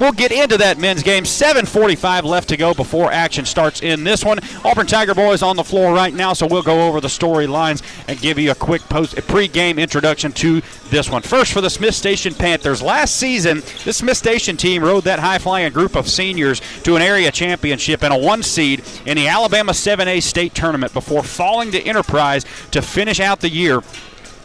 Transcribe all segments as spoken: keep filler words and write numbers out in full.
We'll get into that men's game. seven forty-five left to go before action starts in this one. Auburn Tiger boys on the floor right now, so we'll go over the storylines and give you a quick post, a pre-game introduction to this one. First, for the Smith Station Panthers. Last season, the Smith Station team rode that high-flying group of seniors to an area championship and a one seed in the Alabama seven A state tournament before falling to Enterprise to finish out the year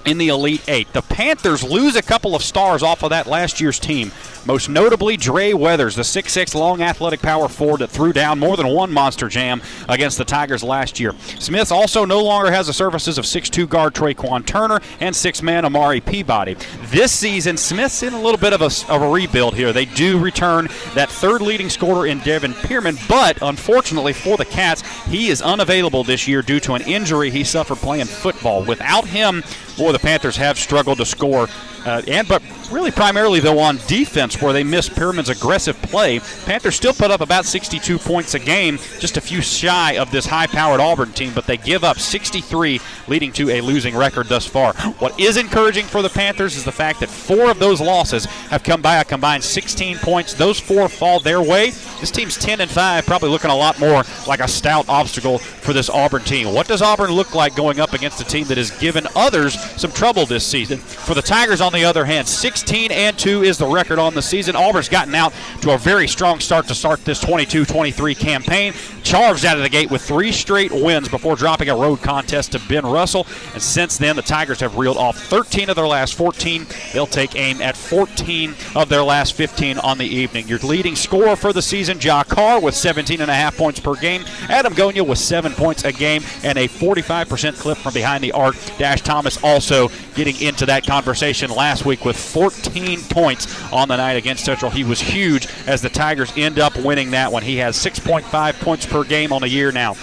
in the Elite Eight. The Panthers lose a couple of stars off of that last year's team, most notably Dre Weathers, the six six long athletic power forward that threw down more than one monster jam against the Tigers last year. Smith also no longer has the services of six two guard TreQuan Turner and six man Amari Peabody. This season, Smith's in a little bit of a, of a rebuild here. They do return that third leading scorer in Devin Pyrman, but unfortunately for the Cats, he is unavailable this year due to an injury he suffered playing football. Without him, boy, the Panthers have struggled to score, uh, and but really primarily, though, on defense where they missed Pyramin's aggressive play. Panthers still put up about sixty-two points a game, just a few shy of this high-powered Auburn team, but they give up sixty-three, leading to a losing record thus far. What is encouraging for the Panthers is the fact that four of those losses have come by a combined sixteen points. Those four fall their way. This team's ten and five, probably looking a lot more like a stout obstacle for this Auburn team. What does Auburn look like going up against a team that has given others some trouble this season? For the Tigers, on the other hand, sixteen and two is the record on the season. Auburn's gotten out to a very strong start to start this twenty-two twenty-three campaign. Charv's out of the gate with three straight wins before dropping a road contest to Ben Russell. And since then, the Tigers have reeled off thirteen of their last fourteen. They'll take aim at fourteen of their last fifteen on the evening. Your leading scorer for the season, Ja'Carr, with seventeen and a half points per game. Adam Gonya with seven points a game and a forty-five percent clip from behind the arc. Dash Thomas also getting into that conversation last week with fourteen points on the night against Central. He was huge as the Tigers end up winning that one. He has six point five points per game on the year now.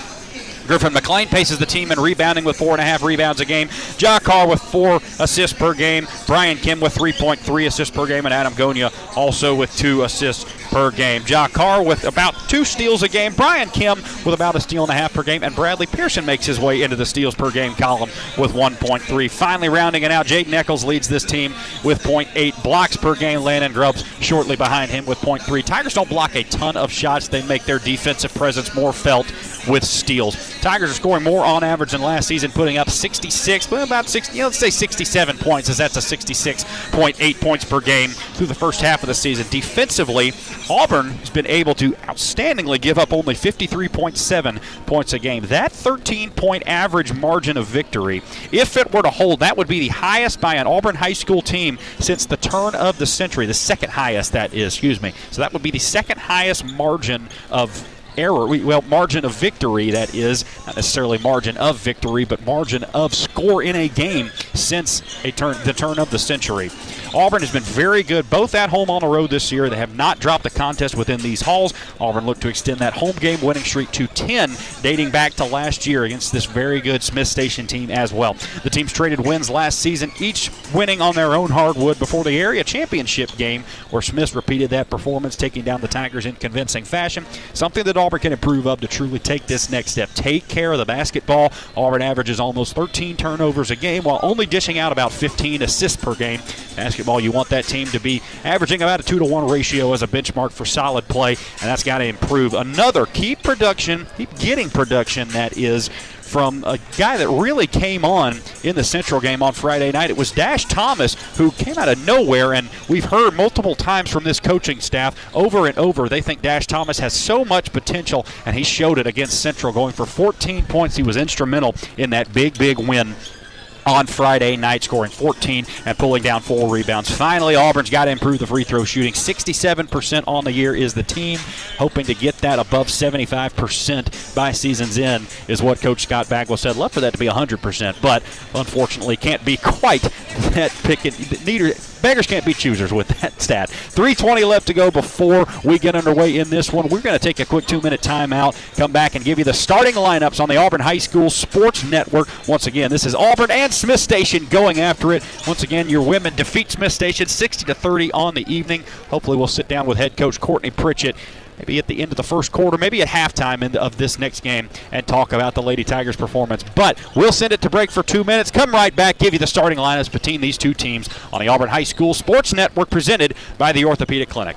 Griffin McLean paces the team in rebounding with four and a half rebounds a game. Ja'Carr with four assists per game. Brian Kim with three point three assists per game. And Adam Gonya also with two assists per game. Ja'Carr with about two steals a game. Brian Kim with about a steal and a half per game. And Bradley Pearson makes his way into the steals per game column with one point three. Finally rounding it out, Jaden Eccles leads this team with zero point eight blocks per game. Landon Grubbs shortly behind him with zero point three. Tigers don't block a ton of shots. They make their defensive presence more felt with steals. Tigers are scoring more on average than last season, putting up sixty-six, well, about sixty, you know, let's say sixty-seven points, as that's a sixty-six point eight points per game through the first half of the season. Defensively, Auburn has been able to outstandingly give up only fifty-three point seven points a game. That thirteen point average margin of victory, if it were to hold, that would be the highest by an Auburn high school team since the turn of the century, the second highest, that is, excuse me. So that would be the second highest margin of error, well, margin of victory, that is, not necessarily margin of victory, but margin of score in a game since a turn, the turn of the century. Auburn has been very good, both at home on the road this year. They have not dropped a contest within these halls. Auburn looked to extend that home game winning streak to ten, dating back to last year against this very good Smith Station team as well. The teams traded wins last season, each winning on their own hardwood before the area championship game, where Smith repeated that performance, taking down the Tigers in convincing fashion, something that Auburn Auburn can improve up to truly take this next step. Take care of the basketball. Auburn averages almost thirteen turnovers a game while only dishing out about fifteen assists per game. Basketball, you want that team to be averaging about a two to one ratio as a benchmark for solid play, and that's got to improve. Another key production, keep getting production, that is, from a guy that really came on in the Central game on Friday night. It was Dash Thomas, who came out of nowhere, and we've heard multiple times from this coaching staff over and over, they think Dash Thomas has so much potential, and he showed it against Central, going for fourteen points. He was instrumental in that big, big win on Friday night, scoring fourteen and pulling down four rebounds. Finally, Auburn's got to improve the free throw shooting. sixty-seven percent on the year is the team. Hoping to get that above seventy-five percent by season's end is what Coach Scott Bagwell said. Love for that to be one hundred percent, but unfortunately can't be quite that pick and neither. Beggars can't be choosers with that stat. three twenty left to go before we get underway in this one. We're going to take a quick two-minute timeout, come back and give you the starting lineups on the Auburn High School Sports Network. Once again, this is Auburn and Smith Station going after it. Once again, your women defeat Smith Station sixty to thirty on the evening. Hopefully we'll sit down with head coach Courtney Pritchett maybe at the end of the first quarter, maybe at halftime of this next game, and talk about the Lady Tigers' performance. But we'll send it to break for two minutes. Come right back, give you the starting lineups between these two teams on the Auburn High School Sports Network, presented by the Orthopedic Clinic.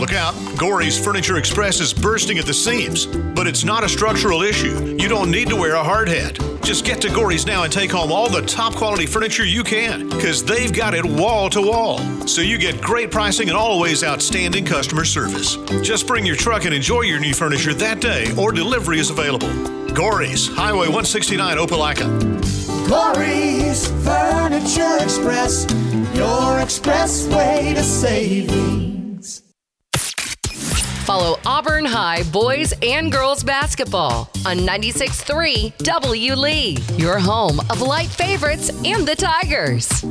Look out, Gorey's Furniture Express is bursting at the seams, but it's not a structural issue. You don't need to wear a hard hat. Just get to Gorey's now and take home all the top quality furniture you can, because they've got it wall to wall. So you get great pricing and always outstanding customer service. Just bring your truck and enjoy your new furniture that day, or delivery is available. Gorey's, Highway one sixty-nine, Opelika. Gorey's Furniture Express, your express way to saving. Follow Auburn High boys and girls basketball on ninety-six point three W. Lee, your home of light favorites and the Tigers.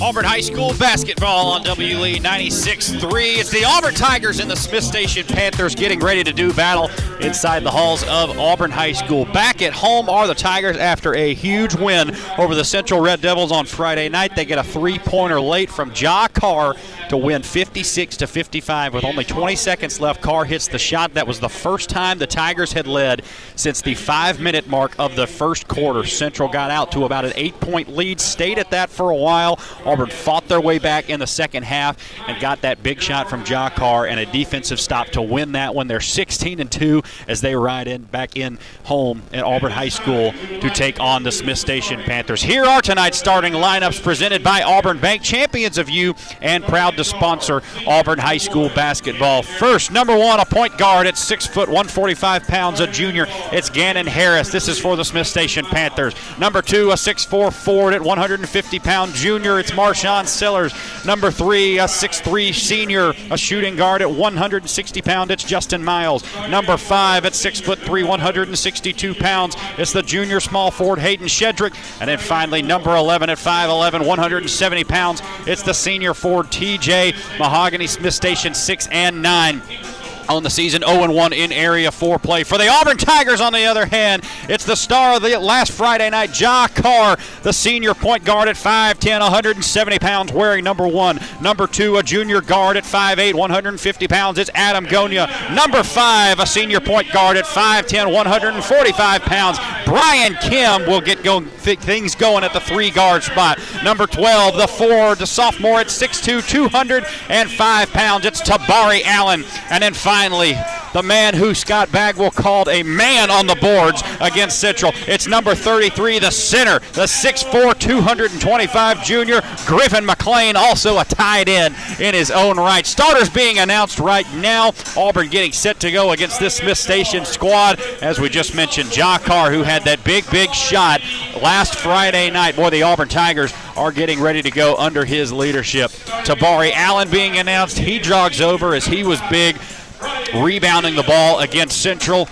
Auburn High School basketball on W. Lee ninety-six point three. It's the Auburn Tigers and the Smith Station Panthers getting ready to do battle inside the halls of Auburn High School. Back at home are the Tigers after a huge win over the Central Red Devils on Friday night. They get a three-pointer late from Ja'Carr to win fifty-six to fifty-five with only twenty seconds left. Carr hits the shot. That was the first time the Tigers had led since the five-minute mark of the first quarter. Central got out to about an eight-point lead, stayed at that for a while. Auburn fought their way back in the second half and got that big shot from Ja'Carr and a defensive stop to win that one. They're sixteen and two as they ride in back in home at Auburn High School to take on the Smith Station Panthers. Here are tonight's starting lineups presented by Auburn Bank, champions of you and proud to sponsor Auburn High School basketball. First, number one, a point guard at six foot, one forty-five pounds, a junior. It's Gannon Harris. This is for the Smith Station Panthers. Number two, a six four forward at one hundred fifty pound junior. It's Marshawn Sellers. Number three, a six three senior, a shooting guard at one hundred sixty pounds. It's Justin Miles. Number five at six three, one hundred sixty-two pounds. It's the junior small forward, Hayden Shedrick. And then finally, number eleven at five eleven, one hundred seventy pounds. It's the senior forward, T J. Mahogany. Smith Station six and nine. On the season, oh and one in Area four play. For the Auburn Tigers, on the other hand, it's the star of the last Friday night, Ja'Carr, the senior point guard at five ten, one hundred seventy pounds, wearing number one. Number two, a junior guard at five eight, one hundred fifty pounds. It's Adam Gonya. Number five, a senior point guard at five ten, one hundred forty-five pounds. Brian Kim will get going, th- things going at the three guard spot. Number twelve, the forward, the sophomore at six two, two hundred five pounds. It's Tabari Allen. And then finally, the man who Scott Bagwell called a man on the boards against Central. It's number thirty-three, the center, the six four, two hundred twenty-five junior, Griffin McLean, also a tight end in his own right. Starters being announced right now. Auburn getting set to go against this Smith Station squad. As we just mentioned, Ja'Carr, who had that big, big shot last Friday night. Boy, the Auburn Tigers are getting ready to go under his leadership. Tabari Allen being announced. He jogs over as he was big, rebounding the ball against Central.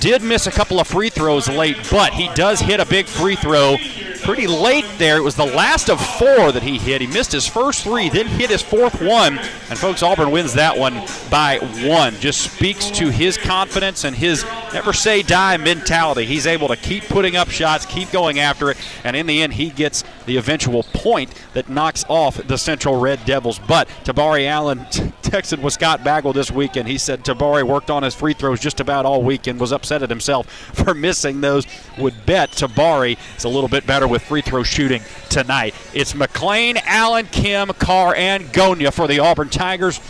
Did miss a couple of free throws late, but he does hit a big free throw pretty late there. It was the last of four that he hit. He missed his first three, then hit his fourth one. And, folks, Auburn wins that one by one. Just speaks to his confidence and his never-say-die mentality. He's able to keep putting up shots, keep going after it, and in the end he gets the eventual point that knocks off the Central Red Devils. But Tabari Allen t- texted with Scott Bagwell this weekend. He said Tabari worked on his free throws just about all weekend, was upset at himself for missing those. Would bet Tabari is a little bit better with free throw shooting tonight. It's McLean, Allen, Kim, Carr, and Gonya for the Auburn Tigers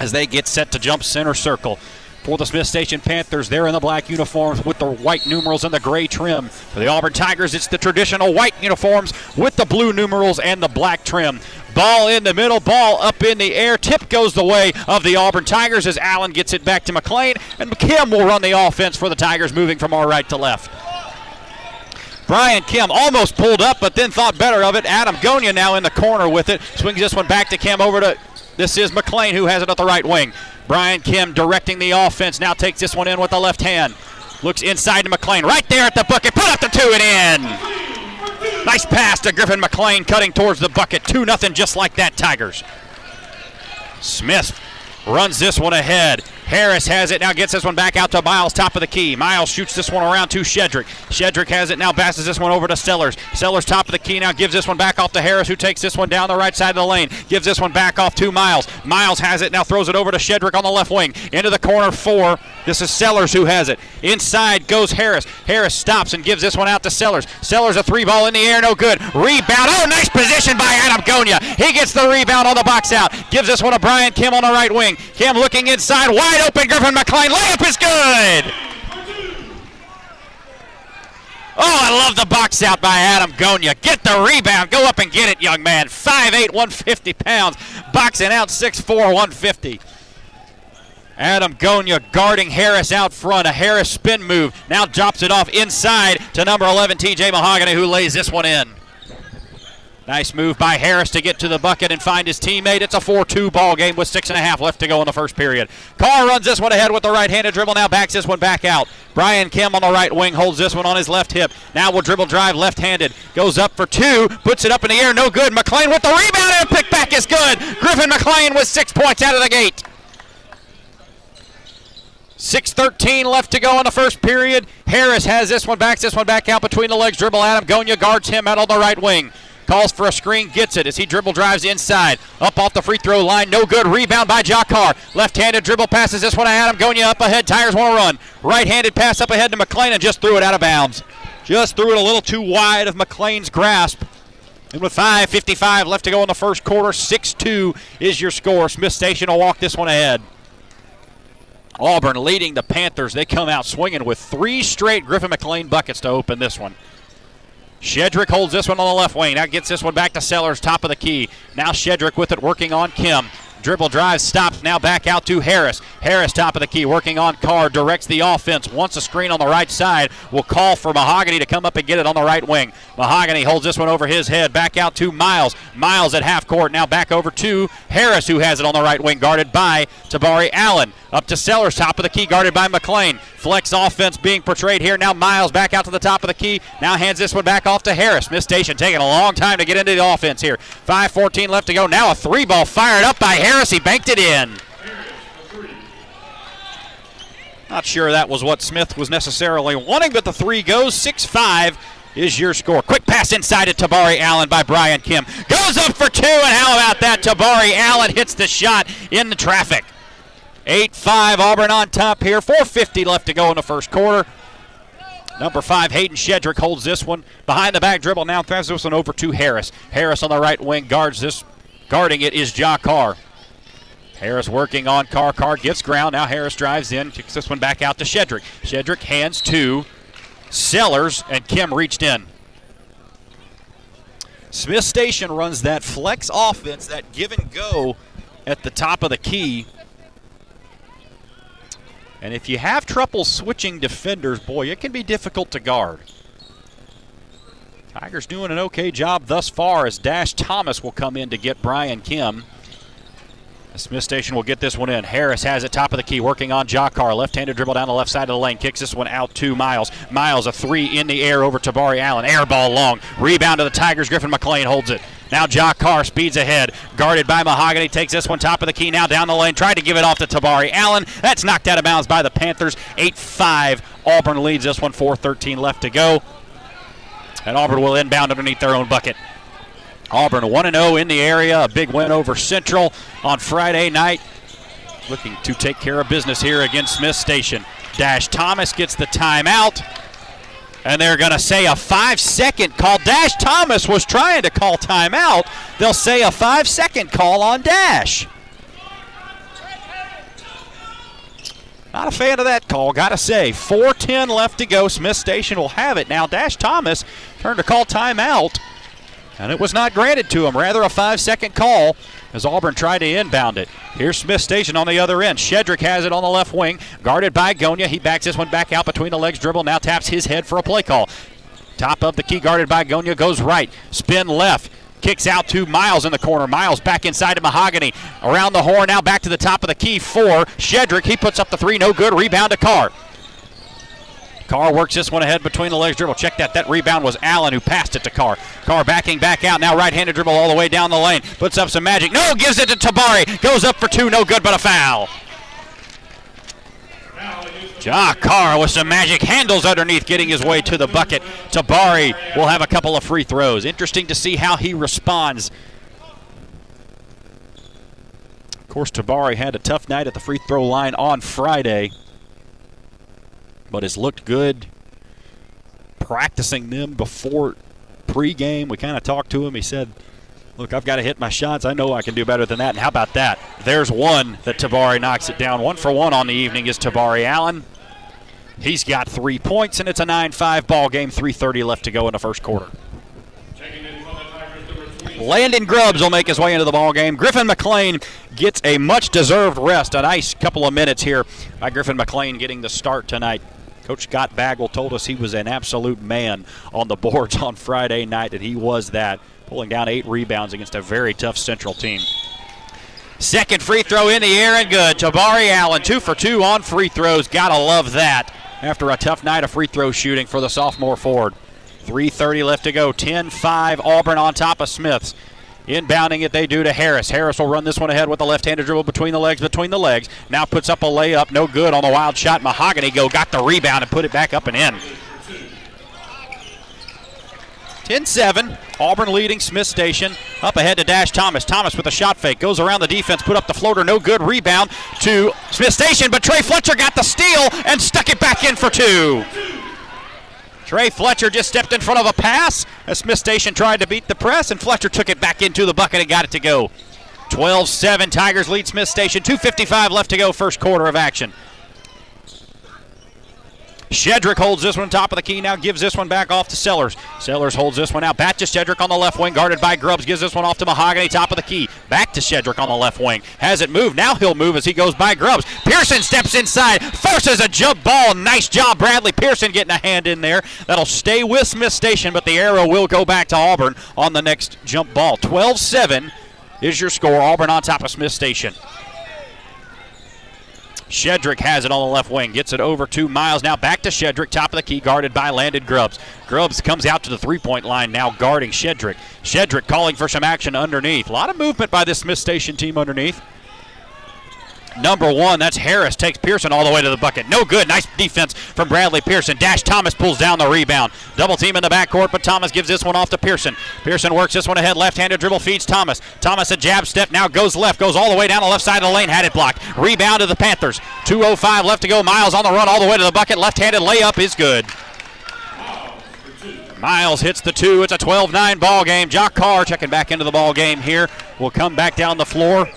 as they get set to jump center circle. For the Smith Station Panthers, they're in the black uniforms with the white numerals and the gray trim. For the Auburn Tigers, it's the traditional white uniforms with the blue numerals and the black trim. Ball in the middle, ball up in the air. Tip goes the way of the Auburn Tigers as Allen gets it back to McLean, and Kim will run the offense for the Tigers, moving from our right to left. Brian Kim almost pulled up, but then thought better of it. Adam Gonya now in the corner with it. Swings this one back to Kim over to, this is McLean who has it at the right wing. Brian Kim directing the offense, now takes this one in with the left hand. Looks inside to McLean, right there at the bucket, put up the two and in. Nice pass to Griffin McLean, cutting towards the bucket, two nothing just like that, Tigers. Smith runs this one ahead. Harris has it, now gets this one back out to Miles, top of the key. Miles shoots this one around to Shedrick. Shedrick has it, now passes this one over to Sellers. Sellers, top of the key, now gives this one back off to Harris, who takes this one down the right side of the lane. Gives this one back off to Miles. Miles has it, now throws it over to Shedrick on the left wing. Into the corner, four. This is Sellers who has it. Inside goes Harris. Harris stops and gives this one out to Sellers. Sellers, a three ball in the air, no good. Rebound, oh, nice position by Adam Gonya. He gets the rebound on the box out. Gives this one to Brian Kim on the right wing. Kim looking inside, wide open Griffin McLean, layup is good. Oh, I love the box out by Adam Gonya. Get the rebound, go up and get it, young man. five eight, one hundred fifty pounds, boxing out six four, one hundred fifty. Adam Gonya guarding Harris out front, a Harris spin move, now drops it off inside to number eleven, T J. Mahogany, who lays this one in. Nice move by Harris to get to the bucket and find his teammate. It's a four two ball game with six and a half left to go in the first period. Carr runs this one ahead with the right-handed dribble, now backs this one back out. Brian Kim on the right wing holds this one on his left hip. Now will dribble drive left-handed. Goes up for two, puts it up in the air, no good. McLean with the rebound and pick back is good. Griffin McLean with six points out of the gate. six thirteen left to go in the first period. Harris has this one, backs this one back out between the legs. Dribble Adam Gonya guards him out on the right wing. Calls for a screen, gets it as he dribble drives inside. Up off the free throw line, no good. Rebound by Ja'Carr. Left-handed dribble passes this one to Adam Gonya up ahead. Tigers want to run. Right-handed pass up ahead to McLean and just threw it out of bounds. Just threw it a little too wide of McLean's grasp. And with five fifty-five left to go in the first quarter, six two is your score. Smith Station will walk this one ahead. Auburn leading the Panthers. They come out swinging with three straight Griffin McLean buckets to open this one. Shedrick holds this one on the left wing. Now gets this one back to Sellers, top of the key. Now Shedrick with it, working on Kim. Dribble drive stops, now back out to Harris. Harris, top of the key, working on Carr, directs the offense. Wants a screen on the right side. Will call for Mahogany to come up and get it on the right wing. Mahogany holds this one over his head, back out to Miles. Miles at half court, now back over to Harris, who has it on the right wing, guarded by Tabari Allen. Up to Sellers, top of the key, guarded by McLean. Flex offense being portrayed here. Now Miles back out to the top of the key. Now hands this one back off to Harris. Smith Station taking a long time to get into the offense here. five fourteen left to go. Now a three ball fired up by Harris. Harris, he banked it in. Not sure that was what Smith was necessarily wanting, but the three goes. six five is your score. Quick pass inside to Tabari Allen by Brian Kim. Goes up for two, and how about that? Tabari Allen hits the shot in the traffic. eight five, Auburn on top here. four fifty left to go in the first quarter. Number five, Hayden Shedrick holds this one. Behind the back dribble now, throws this one over to Harris. Harris on the right wing guards this. Guarding it is Ja'Carr. Harris working on Carr. Carr gets ground. Now Harris drives in, kicks this one back out to Shedrick. Shedrick hands to Sellers, and Kim reached in. Smith Station runs that flex offense, that give and go at the top of the key. And if you have trouble switching defenders, boy, it can be difficult to guard. Tigers doing an okay job thus far as Dash Thomas will come in to get Brian Kim. Smith Station will get this one in. Harris has it top of the key, working on Ja'Carr. Left-handed dribble down the left side of the lane. Kicks this one out to Miles. Miles, a three in the air over Tabari Allen. Air ball long. Rebound to the Tigers. Griffin McLean holds it. Now Ja'Carr speeds ahead. Guarded by Mahogany. Takes this one top of the key. Now down the lane. Tried to give it off to Tabari Allen. That's knocked out of bounds by the Panthers. eight five. Auburn leads this one. four thirteen left to go. And Auburn will inbound underneath their own bucket. Auburn one and oh in the area. A big win over Central on Friday night. Looking to take care of business here against Smith Station. Dash Thomas gets the timeout. And they're going to say a five-second call. Dash Thomas was trying to call timeout. They'll say a five-second call on Dash. Not a fan of that call, got to say. four ten left to go. Smith Station will have it. Now Dash Thomas turned to call timeout. And it was not granted to him. Rather a five-second call as Auburn tried to inbound it. Here's Smith Station on the other end. Shedrick has it on the left wing. Guarded by Gonya. He backs this one back out between the legs. Dribble now taps his head for a play call. Top of the key. Guarded by Gonya. Goes right. Spin left. Kicks out to Miles in the corner. Miles back inside to Mahogany. Around the horn. Now back to the top of the key for Shedrick. He puts up the three. No good. Rebound to Carr. Carr works this one ahead between the legs dribble. Check that. That rebound was Allen who passed it to Carr. Carr backing back out. Now right-handed dribble all the way down the lane. Puts up some magic. No, gives it to Tabari. Goes up for two. No good, but a foul. Ja'Carr with some magic. Handles underneath, getting his way to the bucket. Tabari will have a couple of free throws. Interesting to see how he responds. Of course, Tabari had a tough night at the free throw line on Friday, but it's looked good practicing them before pregame. We kind of talked to him. He said, look, I've got to hit my shots. I know I can do better than that. And how about that? There's one that Tabari knocks it down. One for one on the evening is Tabari Allen. He's got three points, and it's a nine five ball game. three thirty left to go in the first quarter. Landon Grubbs will make his way into the ball game. Griffin McLean gets a much-deserved rest. A nice couple of minutes here by Griffin McLean getting the start tonight. Coach Scott Bagwell told us he was an absolute man on the boards on Friday night, and he was that, pulling down eight rebounds against a very tough Central team. Second free throw in the air and good. Tabari Allen, two for two on free throws. Gotta love that after a tough night of free throw shooting for the sophomore forward. three thirty left to go. ten five Auburn on top of Smith's. Inbounding it, they do to Harris. Harris will run this one ahead with the left-handed dribble between the legs, between the legs. Now puts up a layup, no good on the wild shot. Mahogany go got the rebound and put it back up and in. ten seven, Auburn leading Smith Station. Up ahead to Dash Thomas. Thomas with a shot fake, goes around the defense, put up the floater, no good. Rebound to Smith Station, but Trey Fletcher got the steal and stuck it back in for two. Trey Fletcher just stepped in front of a pass as Smith Station tried to beat the press, and Fletcher took it back into the bucket and got it to go. twelve seven, Tigers lead Smith Station. two fifty-five left to go, first quarter of action. Shedrick holds this one top of the key, now gives this one back off to Sellers. Sellers holds this one out. Back to Shedrick on the left wing, guarded by Grubbs. Gives this one off to Mahogany, top of the key. Back to Shedrick on the left wing. Has it moved, now he'll move as he goes by Grubbs. Pearson steps inside, forces a jump ball. Nice job, Bradley Pearson getting a hand in there. That'll stay with Smith Station, but the arrow will go back to Auburn on the next jump ball. twelve seven is your score. Auburn on top of Smith Station. Shedrick has it on the left wing, gets it over to Miles. Now back to Shedrick, top of the key, guarded by Landon Grubbs. Grubbs comes out to the three-point line now, guarding Shedrick. Shedrick calling for some action underneath. A lot of movement by this Smith Station team underneath. Number one, that's Harris, takes Pearson all the way to the bucket. No good. Nice defense from Bradley Pearson. Dash Thomas pulls down the rebound. Double team in the backcourt, but Thomas gives this one off to Pearson. Pearson works this one ahead. Left-handed dribble feeds Thomas. Thomas a jab step, now goes left. Goes all the way down the left side of the lane. Had it blocked. Rebound to the Panthers. two oh five left to go. Miles on the run all the way to the bucket. Left-handed layup is good. Miles hits the two. It's a twelve nine ball game. Ja'Carr checking back into the ball game here. Will come back down the floor.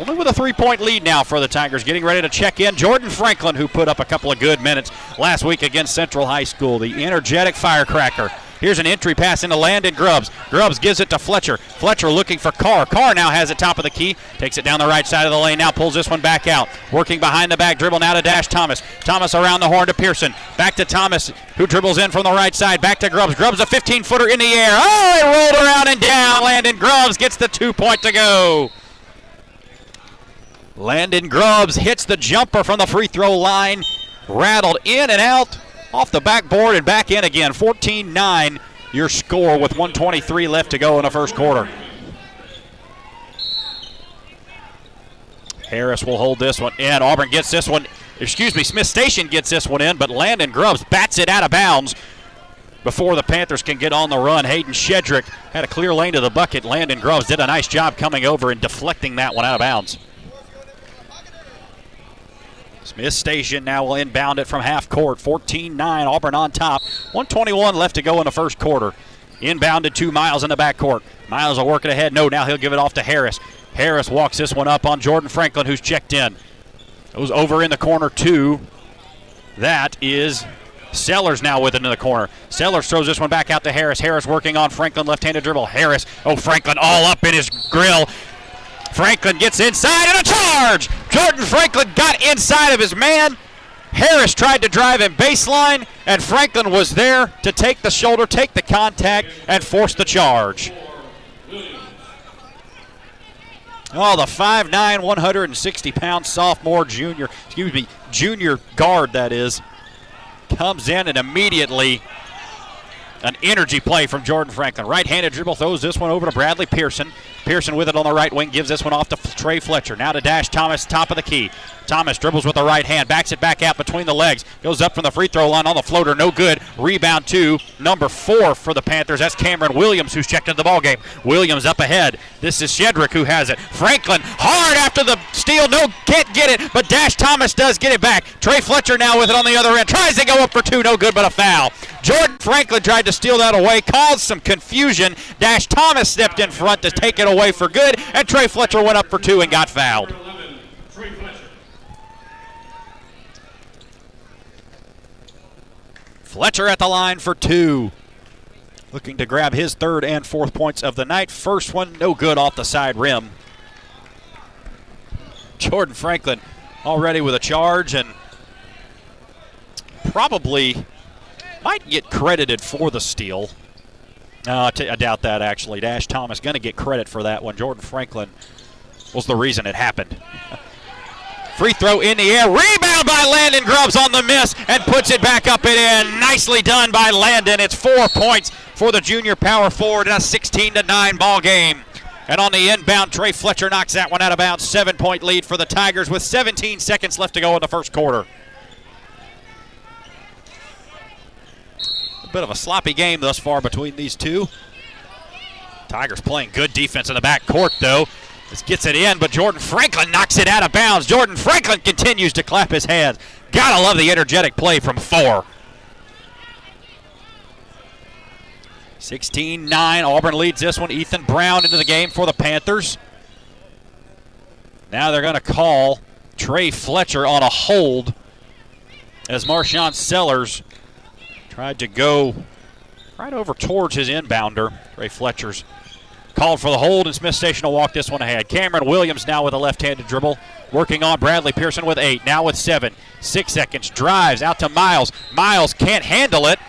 Only with a three-point lead now for the Tigers. Getting ready to check in Jordan Franklin, who put up a couple of good minutes last week against Central High School. The energetic firecracker. Here's an entry pass into Landon Grubbs. Grubbs gives it to Fletcher. Fletcher looking for Carr. Carr now has it top of the key. Takes it down the right side of the lane. Now pulls this one back out. Working behind the back dribble now to Dash Thomas. Thomas around the horn to Pearson. Back to Thomas, who dribbles in from the right side. Back to Grubbs. Grubbs a fifteen-footer in the air. Oh, it rolled around and down. Landon Grubbs gets the two-point to go. Landon Grubbs hits the jumper from the free throw line. Rattled in and out, off the backboard and back in again. fourteen nine, your score with one twenty-three left to go in the first quarter. Harris will hold this one in. Auburn gets this one. Excuse me, Smith Station gets this one in, but Landon Grubbs bats it out of bounds before the Panthers can get on the run. Hayden Shedrick had a clear lane to the bucket. Landon Grubbs did a nice job coming over and deflecting that one out of bounds. Smith Station now will inbound it from half court. fourteen nine, Auburn on top. one twenty-one left to go in the first quarter. Inbounded to Miles in the backcourt. Miles will work it ahead. No, now he'll give it off to Harris. Harris walks this one up on Jordan Franklin, who's checked in. Goes over in the corner two. That is Sellers now with it in the corner. Sellers throws this one back out to Harris. Harris working on Franklin, left-handed dribble. Harris, oh, Franklin all up in his grill. Franklin gets inside and a charge. Jordan Franklin got inside of his man. Harris tried to drive him baseline, and Franklin was there to take the shoulder, take the contact, and force the charge. Oh, the five nine, one hundred sixty pound sophomore junior, excuse me, junior guard, that is, comes in and immediately an energy play from Jordan Franklin. Right-handed dribble, throws this one over to Bradley Pearson. Pearson with it on the right wing, gives this one off to Trey Fletcher. Now to Dash Thomas, top of the key. Thomas dribbles with the right hand, backs it back out between the legs, goes up from the free throw line on the floater, no good. Rebound to number four for the Panthers. That's Cameron Williams, who's checked into the ballgame. Williams up ahead. This is Shedrick who has it. Franklin hard after the steal, no, can't get it, but Dash Thomas does get it back. Trey Fletcher now with it on the other end, tries to go up for two, no good, but a foul. Jordan Franklin tried to steal that away, caused some confusion. Dash Thomas stepped in front to take it away for good, and Trey Fletcher went up for two and got fouled. Fletcher at the line for two, looking to grab his third and fourth points of the night. First one, no good off the side rim. Jordan Franklin already with a charge and probably might get credited for the steal. No, I, t- I doubt that, actually. Dash Thomas going to get credit for that one. Jordan Franklin was the reason it happened. Free throw in the air. Rebound by Landon Grubbs on the miss and puts it back up and in. Nicely done by Landon. It's four points for the junior power forward in a sixteen to nine ball game. And on the inbound, Trey Fletcher knocks that one out of bounds. Seven-point lead for the Tigers with seventeen seconds left to go in the first quarter. Bit of a sloppy game thus far between these two. Tigers playing good defense in the back court, though. This gets it in, but Jordan Franklin knocks it out of bounds. Jordan Franklin continues to clap his hands. Gotta love the energetic play from four. sixteen nine, Auburn leads this one. Ethan Brown into the game for the Panthers. Now they're going to call Trey Fletcher on a hold as Marshawn Sellers tried to go right over towards his inbounder. Ray Fletcher's called for the hold, and Smith Station will walk this one ahead. Cameron Williams now with a left-handed dribble, working on Bradley Pearson with eight, now with seven. Six seconds, drives out to Miles. Miles can't handle it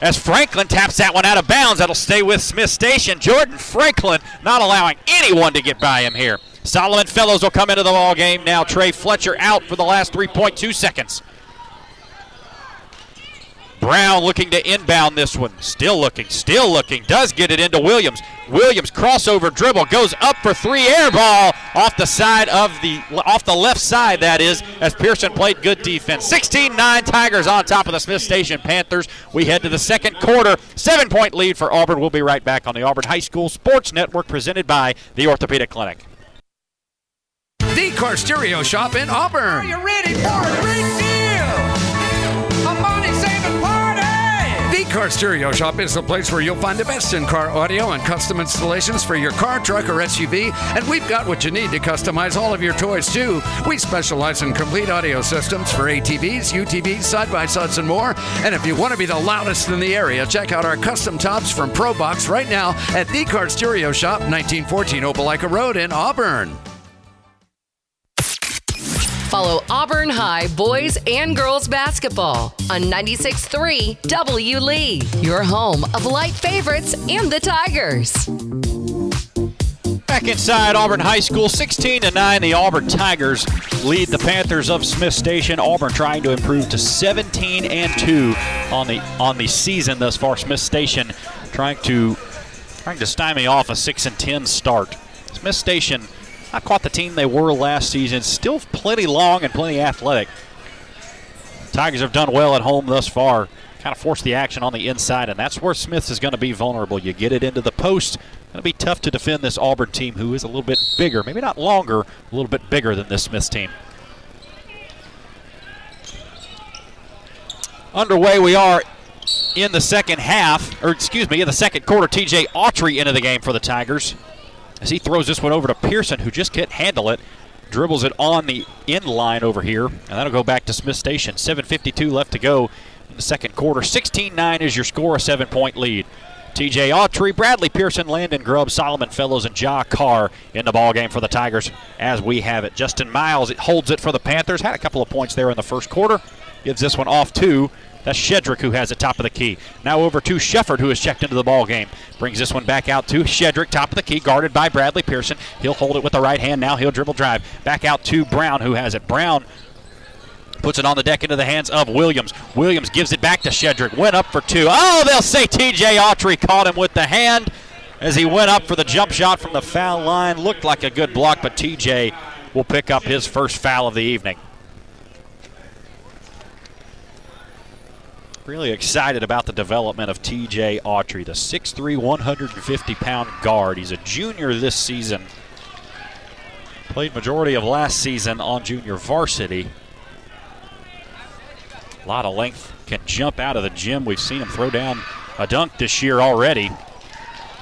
as Franklin taps that one out of bounds. That'll stay with Smith Station. Jordan Franklin not allowing anyone to get by him here. Solomon Fellows will come into the ballgame now. Trey Fletcher out for the last three point two seconds. Brown looking to inbound this one. Still looking, still looking. Does get it into Williams. Williams crossover dribble goes up for three, air ball off the side of the off the left side, that is, as Pearson played good defense. sixteen nine, Tigers on top of the Smith Station Panthers. We head to the second quarter. Seven-point lead for Auburn. We'll be right back on the Auburn High School Sports Network, presented by the Orthopedic Clinic. The Car Stereo Shop in Auburn. Are you ready for a great deal? I'm on it. Car Stereo Shop is the place where you'll find the best in car audio and custom installations for your car, truck, or S U V, and we've got what you need to customize all of your toys, too. We specialize in complete audio systems for A T Vs, U T Vs, side-by-sides, and more, and if you want to be the loudest in the area, check out our custom tops from ProBox right now at the Car Stereo Shop, nineteen fourteen Opelika Road in Auburn. Follow Auburn High boys and girls basketball on ninety-six three W. Lee, your home of light favorites and the Tigers. Back inside Auburn High School, sixteen to nine, the Auburn Tigers lead the Panthers of Smith Station. Auburn trying to improve to seventeen and two on the on the season thus far. Smith Station trying to trying to stymie off a six and ten start. Smith Station, not quite the team they were last season, still plenty long and plenty athletic. Tigers have done well at home thus far, kind of forced the action on the inside, and that's where Smith is going to be vulnerable. You get it into the post, going to be tough to defend this Auburn team, who is a little bit bigger, maybe not longer, a little bit bigger than this Smith team. Underway we are in the second half, or excuse me, in the second quarter. T J. Autry into the game for the Tigers, as he throws this one over to Pearson, who just can't handle it. Dribbles it on the end line over here, and that'll go back to Smith Station. seven fifty-two left to go in the second quarter. sixteen nine is your score, a seven-point lead. T J. Autry, Bradley Pearson, Landon Grubbs, Solomon Fellows, and Ja'Carr in the ballgame for the Tigers as we have it. Justin Miles it holds it for the Panthers. Had a couple of points there in the first quarter. Gives this one off to, that's Shedrick who has it top of the key. Now over to Shufford, who has checked into the ballgame. Brings this one back out to Shedrick, top of the key, guarded by Bradley Pearson. He'll hold it with the right hand now. He'll dribble drive. Back out to Brown, who has it. Brown puts it on the deck into the hands of Williams. Williams gives it back to Shedrick. Went up for two. Oh, they'll say T J. Autry caught him with the hand as he went up for the jump shot from the foul line. Looked like a good block, but T J will pick up his first foul of the evening. Really excited about the development of T J. Autry, the six three, one hundred fifty pound guard. He's a junior this season. Played majority of last season on junior varsity. A lot of length, can jump out of the gym. We've seen him throw down a dunk this year already,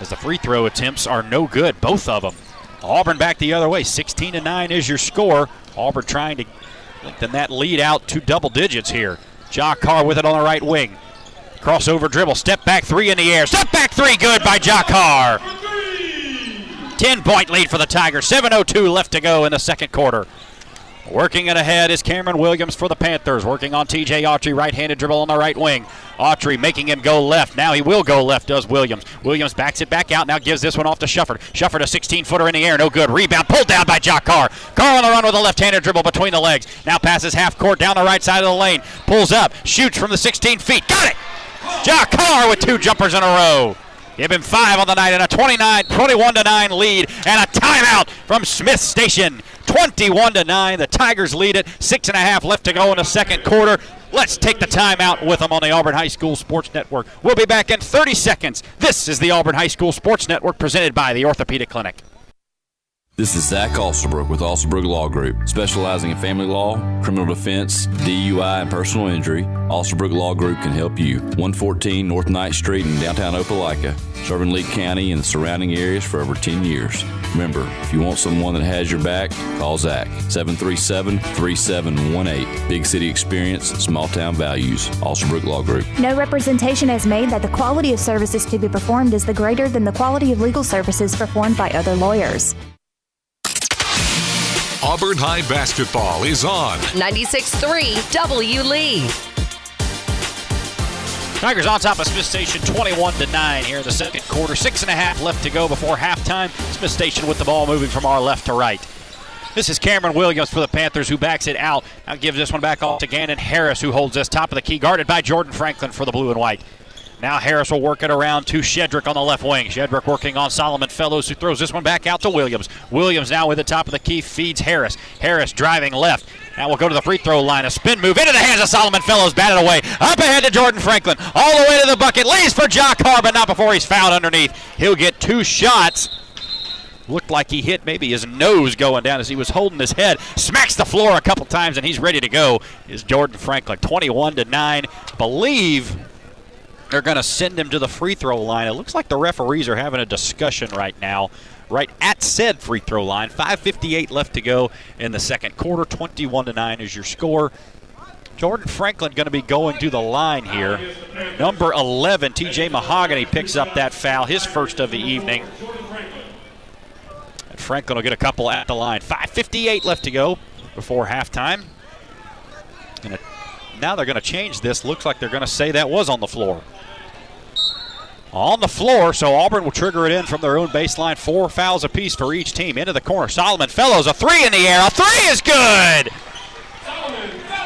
as the free throw attempts are no good, both of them. Auburn back the other way. sixteen to nine is your score. Auburn trying to lengthen that lead out to double digits here. Ja'Carr with it on the right wing. Crossover dribble, step back three in the air. Step back three, good by Ja'Carr. ten-point lead for the Tigers. seven oh two left to go in the second quarter. Working it ahead is Cameron Williams for the Panthers. Working on T J. Autry, right-handed dribble on the right wing. Autry making him go left. Now he will go left, does Williams. Williams backs it back out, now gives this one off to Shufford. Shufford a sixteen-footer in the air, no good. Rebound pulled down by Ja'Carr. Carr on the run with a left-handed dribble between the legs. Now passes half-court down the right side of the lane. Pulls up, shoots from the sixteen feet. Got it! Ja'Carr with two jumpers in a row. Give him five on the night, and a twenty-nine, twenty-one to nine lead, and a timeout from Smith Station. twenty-one to nine, the Tigers lead it. Six and a half left to go in the second quarter. Let's take the timeout with them on the Auburn High School Sports Network. We'll be back in thirty seconds. This is the Auburn High School Sports Network, presented by the Orthopedic Clinic. This is Zach Alsterbrook with Alsterbrook Law Group, specializing in family law, criminal defense, D U I, and personal injury. Alsterbrook Law Group can help you. one fourteen North Ninth Street in downtown Opelika, serving Lee County and the surrounding areas for over ten years. Remember, if you want someone that has your back, call Zach, seven three seven, three seven one eight. Big city experience, small town values. Alsterbrook Law Group. No representation is made that the quality of services to be performed is the greater than the quality of legal services performed by other lawyers. Auburn High basketball is on ninety-six three W. Lee. Tigers on top of Smith Station twenty-one to nine here in the second quarter. Six and a half left to go before halftime. Smith Station with the ball moving from our left to right. This is Cameron Williams for the Panthers, who backs it out. Now gives this one back off to Gannon Harris, who holds this top of the key, guarded by Jordan Franklin for the blue and white. Now Harris will work it around to Shedrick on the left wing. Shedrick working on Solomon Fellows, who throws this one back out to Williams. Williams now with the top of the key, feeds Harris. Harris driving left. Now we'll go to the free throw line. A spin move into the hands of Solomon Fellows, batted away. Up ahead to Jordan Franklin. All the way to the bucket. Lays for Ja'Carr, but not before he's fouled underneath. He'll get two shots. Looked like he hit maybe his nose going down as he was holding his head. Smacks the floor a couple times, and he's ready to go. Is Jordan Franklin, twenty-one to nine. Believe they're going to send him to the free throw line. It looks like the referees are having a discussion right now, right at said free throw line. five fifty-eight left to go in the second quarter. twenty-one to nine is your score. Jordan Franklin going to be going to the line here. Number eleven, T J. Mahogany picks up that foul, his first of the evening. And Franklin will get a couple at the line. five fifty-eight left to go before halftime. And now they're going to change this. Looks like they're going to say that was on the floor. on the floor, so Auburn will trigger it in from their own baseline. Four fouls apiece for each team. Into the corner, Solomon Fellows, a three in the air. A three is good!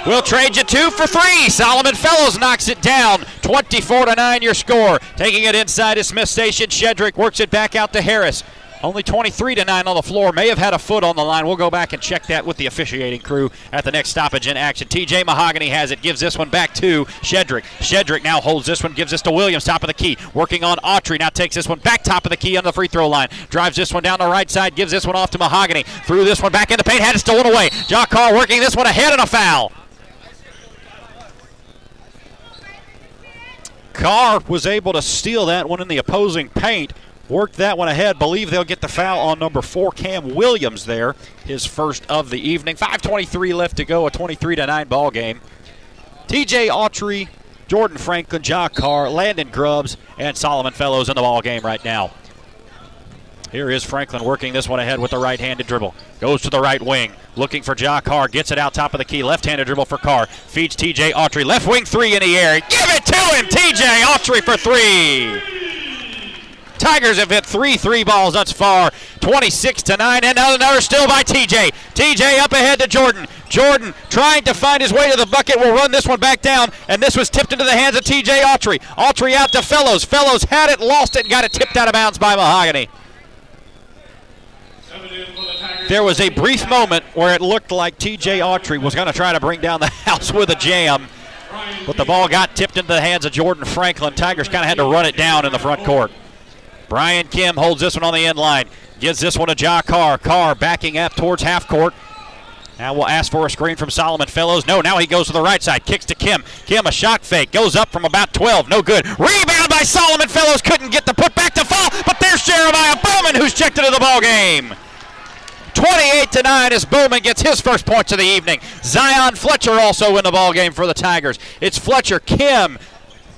We'll trade you two for three. Solomon Fellows knocks it down. twenty-four to nine, your score. Taking it inside is Smith Station. Shedrick works it back out to Harris. Only twenty-three to nine on the floor. May have had a foot on the line. We'll go back and check that with the officiating crew at the next stoppage in action. T J. Mahogany has it. Gives this one back to Shedrick. Shedrick now holds this one. Gives this to Williams. Top of the key. Working on Autry. Now takes this one back top of the key on the free throw line. Drives this one down the right side. Gives this one off to Mahogany. Threw this one back in the paint. Had it stolen away. Ja'Carr working this one ahead and a foul. Carr was able to steal that one in the opposing paint. Worked that one ahead. Believe they'll get the foul on number four, Cam Williams there. His first of the evening. five twenty-three left to go, a twenty-three to nine ball game. T J. Autry, Jordan Franklin, Ja'Carr, Landon Grubbs, and Solomon Fellows in the ball game right now. Here is Franklin working this one ahead with the right-handed dribble. Goes to the right wing, looking for Ja'Carr. Gets it out top of the key. Left-handed dribble for Carr. Feeds T J. Autry. Left wing three in the air. Give it to him, T J. Autry for three. Tigers have hit three three balls thus far. twenty-six to nine, and another still by T J. T J up ahead to Jordan. Jordan trying to find his way to the bucket. Will run this one back down, and this was tipped into the hands of T J. Autry. Autry out to Fellows. Fellows had it, lost it, and got it tipped out of bounds by Mahogany. There was a brief moment where it looked like T J. Autry was going to try to bring down the house with a jam, but the ball got tipped into the hands of Jordan Franklin. Tigers kind of had to run it down in the front court. Brian Kim holds this one on the end line. Gives this one to Ja'Carr. Carr backing up towards half court. Now we'll ask for a screen from Solomon Fellows. No, now he goes to the right side. Kicks to Kim. Kim, a shot fake. Goes up from about twelve. No good. Rebound by Solomon Fellows. Couldn't get the putback to fall, but there's Jeremiah Bowman, who's checked into the ball game. twenty-eight to nine as Bowman gets his first points of the evening. Zion Fletcher also in the ballgame for the Tigers. It's Fletcher, Kim,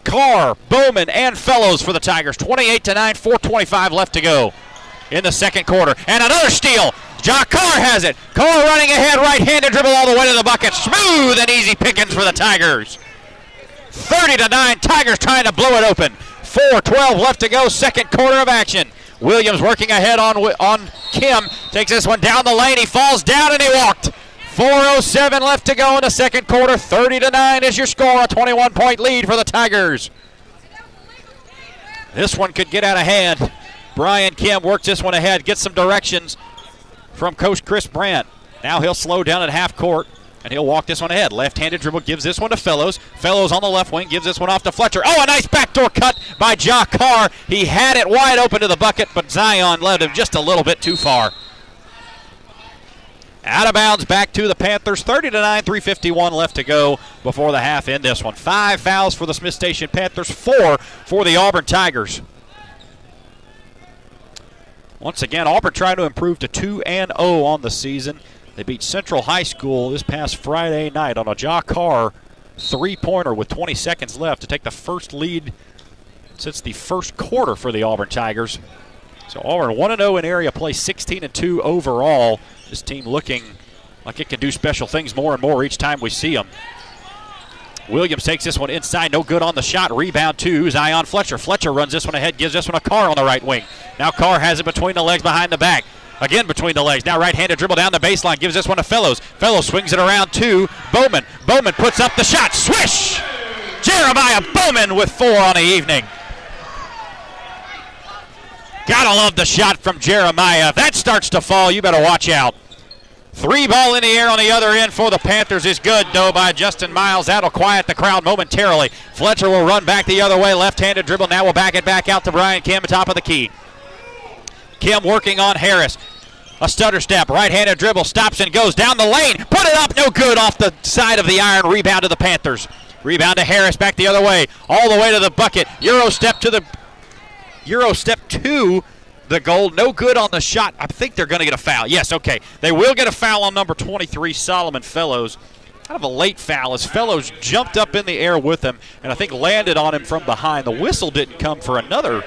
Carr, Bowman, and Fellows for the Tigers. twenty-eight to nine, four twenty-five left to go in the second quarter. And another steal. Ja'Carr has it. Carr running ahead, right-handed dribble all the way to the bucket. Smooth and easy pickings for the Tigers. thirty to nine, Tigers trying to blow it open. four twelve left to go, second quarter of action. Williams working ahead on on Kim. Takes this one down the lane. He falls down and he walked. four oh seven left to go in the second quarter. thirty to nine is your score. A twenty-one point lead for the Tigers. This one could get out of hand. Brian Kim works this one ahead. Gets some directions from Coach Chris Brandt. Now he'll slow down at half court. And he'll walk this one ahead. Left-handed dribble gives this one to Fellows. Fellows on the left wing gives this one off to Fletcher. Oh, a nice backdoor cut by Ja'Carr. He had it wide open to the bucket, but Zion led him just a little bit too far. Out of bounds back to the Panthers. thirty to nine, three fifty-one left to go before the half in this one. Five fouls for the Smith Station Panthers, four for the Auburn Tigers. Once again, Auburn trying to improve to two and oh on the season. They beat Central High School this past Friday night on a Ja'Carr three-pointer with twenty seconds left to take the first lead since the first quarter for the Auburn Tigers. So Auburn one and oh in area play, sixteen and two overall. This team looking like it can do special things more and more each time we see them. Williams takes this one inside, no good on the shot. Rebound to Zion Fletcher. Fletcher runs this one ahead, gives this one to Carr on the right wing. Now Carr has it between the legs, behind the back. Again between the legs. Now right-handed dribble down the baseline. Gives this one to Fellows. Fellows swings it around to Bowman. Bowman puts up the shot. Swish! Jeremiah Bowman with four on the evening. Gotta love the shot from Jeremiah. If that starts to fall, you better watch out. Three ball in the air on the other end for the Panthers is good, though, by Justin Miles. That'll quiet the crowd momentarily. Fletcher will run back the other way. Left-handed dribble. Now we'll back it back out to Brian Kim at top of the key. Kim working on Harris. A stutter step, right-handed dribble, stops and goes down the lane. Put it up, no good off the side of the iron. Rebound to the Panthers. Rebound to Harris, back the other way. All the way to the bucket. Euro step to the, Euro step to the goal. No good on the shot. I think they're going to get a foul. Yes, okay. They will get a foul on number twenty-three, Solomon Fellows. Kind of a late foul as Fellows jumped up in the air with him and I think landed on him from behind. The whistle didn't come for another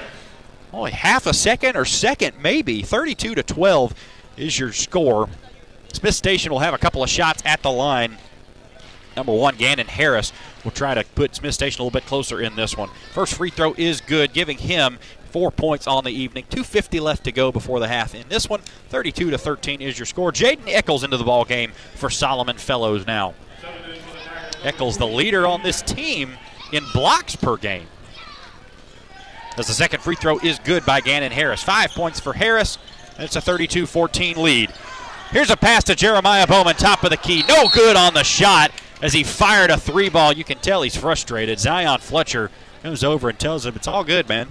only half a second or second maybe. thirty-two to twelve is your score. Smith Station will have a couple of shots at the line. number one, Gannon Harris, will try to put Smith Station a little bit closer in this one. First free throw is good, giving him four points on the evening. two fifty left to go before the half in this one. thirty-two to thirteen is your score. Jaden Eccles into the ball game for Solomon Fellows now. Eccles, the leader on this team in blocks per game. As the second free throw is good by Gannon Harris. Five points for Harris, and it's a thirty-two fourteen lead. Here's a pass to Jeremiah Bowman, top of the key. No good on the shot as he fired a three ball. You can tell he's frustrated. Zion Fletcher comes over and tells him it's all good, man.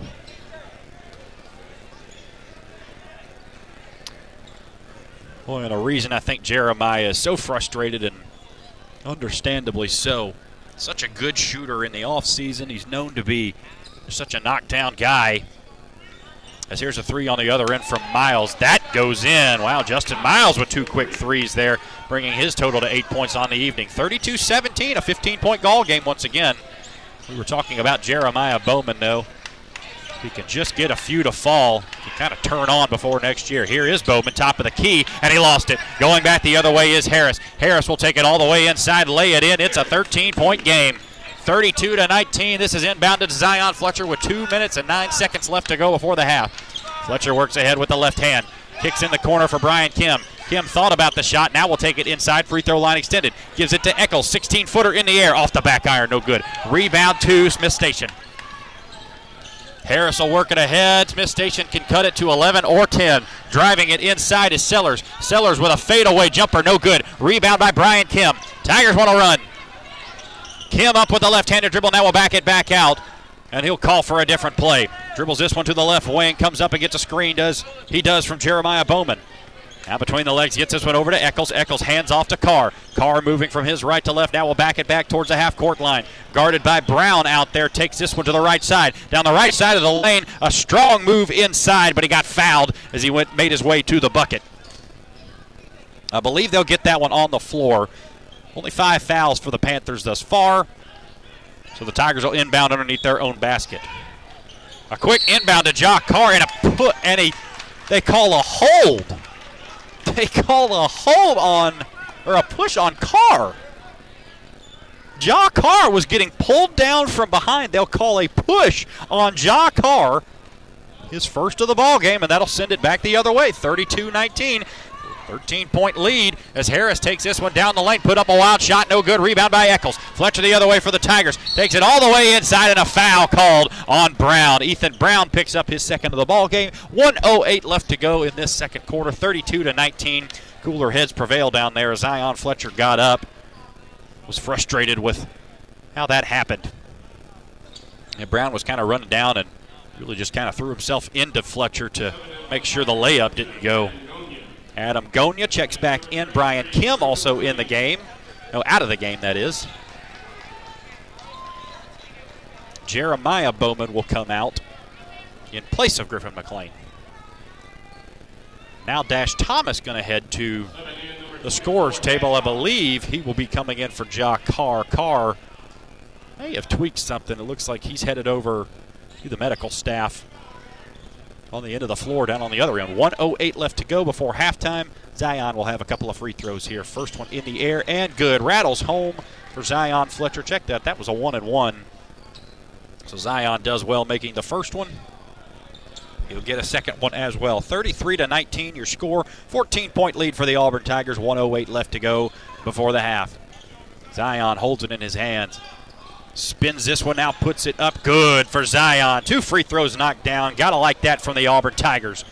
Boy, and a reason I think Jeremiah is so frustrated, and understandably so. Such a good shooter in the offseason. He's known to be such a knockdown guy. As here's a three on the other end from Miles. That goes in. Wow, Justin Miles with two quick threes there, bringing his total to eight points on the evening. thirty-two seventeen, a fifteen-point ball game once again. We were talking about Jeremiah Bowman, though. He can just get a few to fall. He can kind of turn on before next year. Here is Bowman, top of the key, and he lost it. Going back the other way is Harris. Harris will take it all the way inside, lay it in. It's a thirteen-point game. thirty-two to nineteen. This is inbounded to Zion Fletcher with two minutes and nine seconds left to go before the half. Fletcher works ahead with the left hand. Kicks in the corner for Brian Kim. Kim thought about the shot. Now will take it inside. Free throw line extended. Gives it to Eccles. sixteen-footer in the air. Off the back iron. No good. Rebound to Smith Station. Harris will work it ahead. Smith Station can cut it to eleven or ten. Driving it inside is Sellers. Sellers with a fadeaway jumper. No good. Rebound by Brian Kim. Tigers want to run. Kim up with the left-handed dribble. Now will back it back out, and he'll call for a different play. Dribbles this one to the left wing, comes up and gets a screen. Does he does from Jeremiah Bowman. Now between the legs, gets this one over to Eccles. Eccles hands off to Carr. Carr moving from his right to left. Now will back it back towards the half-court line. Guarded by Brown out there. Takes this one to the right side. Down the right side of the lane, a strong move inside, but he got fouled as he went made his way to the bucket. I believe they'll get that one on the floor. Only five fouls for the Panthers thus far. So the Tigers will inbound underneath their own basket. A quick inbound to Ja'Carr and a put and a they call a hold. They call a hold on or a push on Carr. Ja'Carr was getting pulled down from behind. They'll call a push on Ja'Carr. His first of the ball game, and that'll send it back the other way. thirty-two nineteen. thirteen-point lead as Harris takes this one down the lane, put up a wild shot, no good, rebound by Eccles. Fletcher the other way for the Tigers, takes it all the way inside, and a foul called on Brown. Ethan Brown picks up his second of the ball game. one oh eight left to go in this second quarter, thirty-two to nineteen. Cooler heads prevail down there as Zion Fletcher got up, was frustrated with how that happened. And Brown was kind of running down and really just kind of threw himself into Fletcher to make sure the layup didn't go. Adam Gonya checks back in. Brian Kim also in the game. No, out of the game, that is. Jeremiah Bowman will come out in place of Griffin McLean. Now Dash Thomas going to head to the scorer's table. I believe he will be coming in for Ja'Carr. Carr may have tweaked something. It looks like he's headed over to the medical staff on the end of the floor down on the other end. one oh eight left to go before halftime. Zion will have a couple of free throws here. First one in the air and good. Rattles home for Zion Fletcher. Check that. That was a one and one. So Zion does well making the first one. He'll get a second one as well. thirty-three to nineteen, your score. fourteen-point lead for the Auburn Tigers. one oh eight left to go before the half. Zion holds it in his hands. Spins this one out, puts it up. Good for Zion. Two free throws knocked down. Gotta like that from the Auburn Tigers.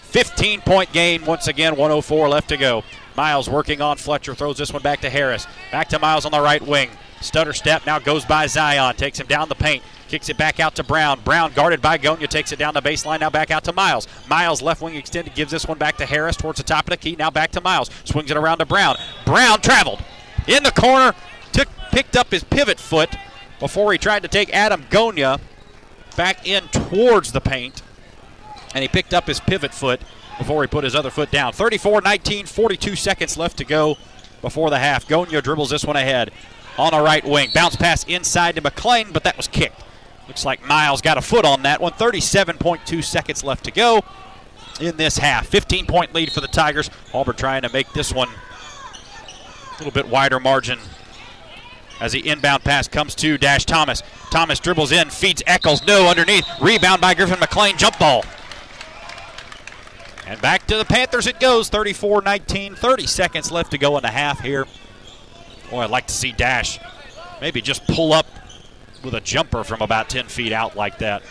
fifteen-point gain once again, one oh four left to go. Miles working on Fletcher, throws this one back to Harris. Back to Miles on the right wing. Stutter step now goes by Zion, takes him down the paint. Kicks it back out to Brown. Brown guarded by Gonya, takes it down the baseline, now back out to Miles. Miles left wing extended, gives this one back to Harris towards the top of the key, now back to Miles. Swings it around to Brown. Brown traveled in the corner, took, picked up his pivot foot before he tried to take Adam Gonya back in towards the paint, and he picked up his pivot foot before he put his other foot down. thirty-four nineteen, forty-two seconds left to go before the half. Gonya dribbles this one ahead on a right wing. Bounce pass inside to McLean, but that was kicked. Looks like Miles got a foot on that one. thirty-seven point two seconds left to go in this half. fifteen-point lead for the Tigers. Auburn trying to make this one a little bit wider margin as the inbound pass comes to Dash Thomas. Thomas dribbles in, feeds Eccles, no, underneath. Rebound by Griffin McLean, jump ball. And back to the Panthers it goes, thirty-four nineteen, thirty seconds left to go in the half here. Boy, I'd like to see Dash maybe just pull up with a jumper from about ten feet out like that.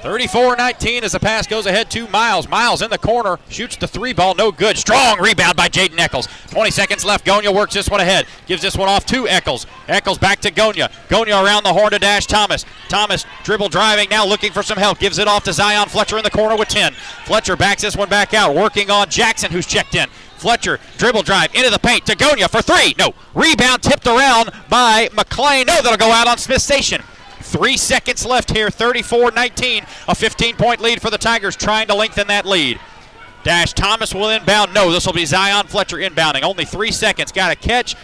thirty-four nineteen as the pass goes ahead to Miles. Miles in the corner, shoots the three ball, no good. Strong rebound by Jaden Eccles. twenty seconds left, Gonya works this one ahead. Gives this one off to Eccles. Eccles back to Gonya. Gonya around the horn to Dash Thomas. Thomas dribble driving, now looking for some help. Gives it off to Zion Fletcher in the corner with ten. Fletcher backs this one back out, working on Jackson, who's checked in. Fletcher, dribble drive, into the paint to Gonya for three. No, rebound tipped around by McLean. No, that'll go out on Smith Station. Three seconds left here, thirty-four nineteen, a fifteen-point lead for the Tigers, trying to lengthen that lead. Dash Thomas will inbound. No, this will be Zion Fletcher inbounding. Only three seconds. Got a catch,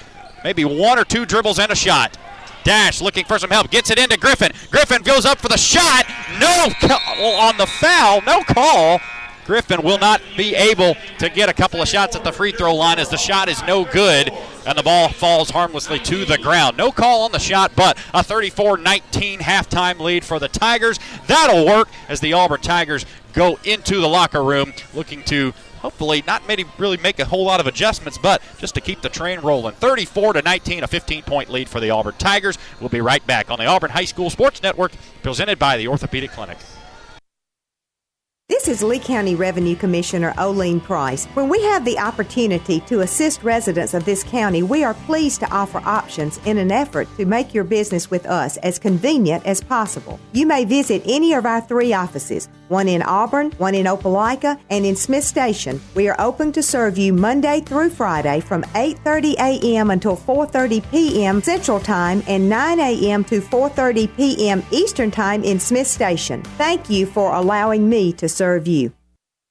maybe one or two dribbles and a shot. Dash looking for some help. Gets it into Griffin. Griffin goes up for the shot. No call on the foul. No call. Griffin will not be able to get a couple of shots at the free throw line as the shot is no good and the ball falls harmlessly to the ground. No call on the shot, but a thirty-four nineteen halftime lead for the Tigers. That'll work as the Auburn Tigers go into the locker room looking to hopefully not maybe really make a whole lot of adjustments, but just to keep the train rolling. thirty-four to nineteen, a fifteen-point lead for the Auburn Tigers. We'll be right back on the Auburn High School Sports Network, presented by the Orthopedic Clinic. This is Lee County Revenue Commissioner Olene Price. When we have the opportunity to assist residents of this county, we are pleased to offer options in an effort to make your business with us as convenient as possible. You may visit any of our three offices, one in Auburn, one in Opelika, and in Smith Station. We are open to serve you Monday through Friday from eight thirty a.m. until four thirty p.m. Central Time and nine a.m. to four thirty p.m. Eastern Time in Smith Station. Thank you for allowing me to serve you.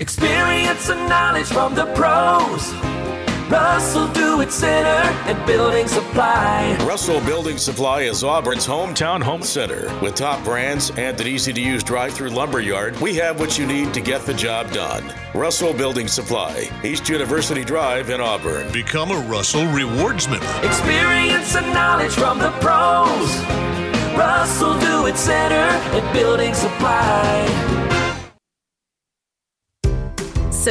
Experience and knowledge from the pros. Russell Dewitt Center and Building Supply. Russell Building Supply is Auburn's hometown home center. With top brands and an easy-to-use drive-through lumberyard, we have what you need to get the job done. Russell Building Supply, East University Drive in Auburn. Become a Russell Rewards member. Experience and knowledge from the pros. Russell Dewitt Center and Building Supply. So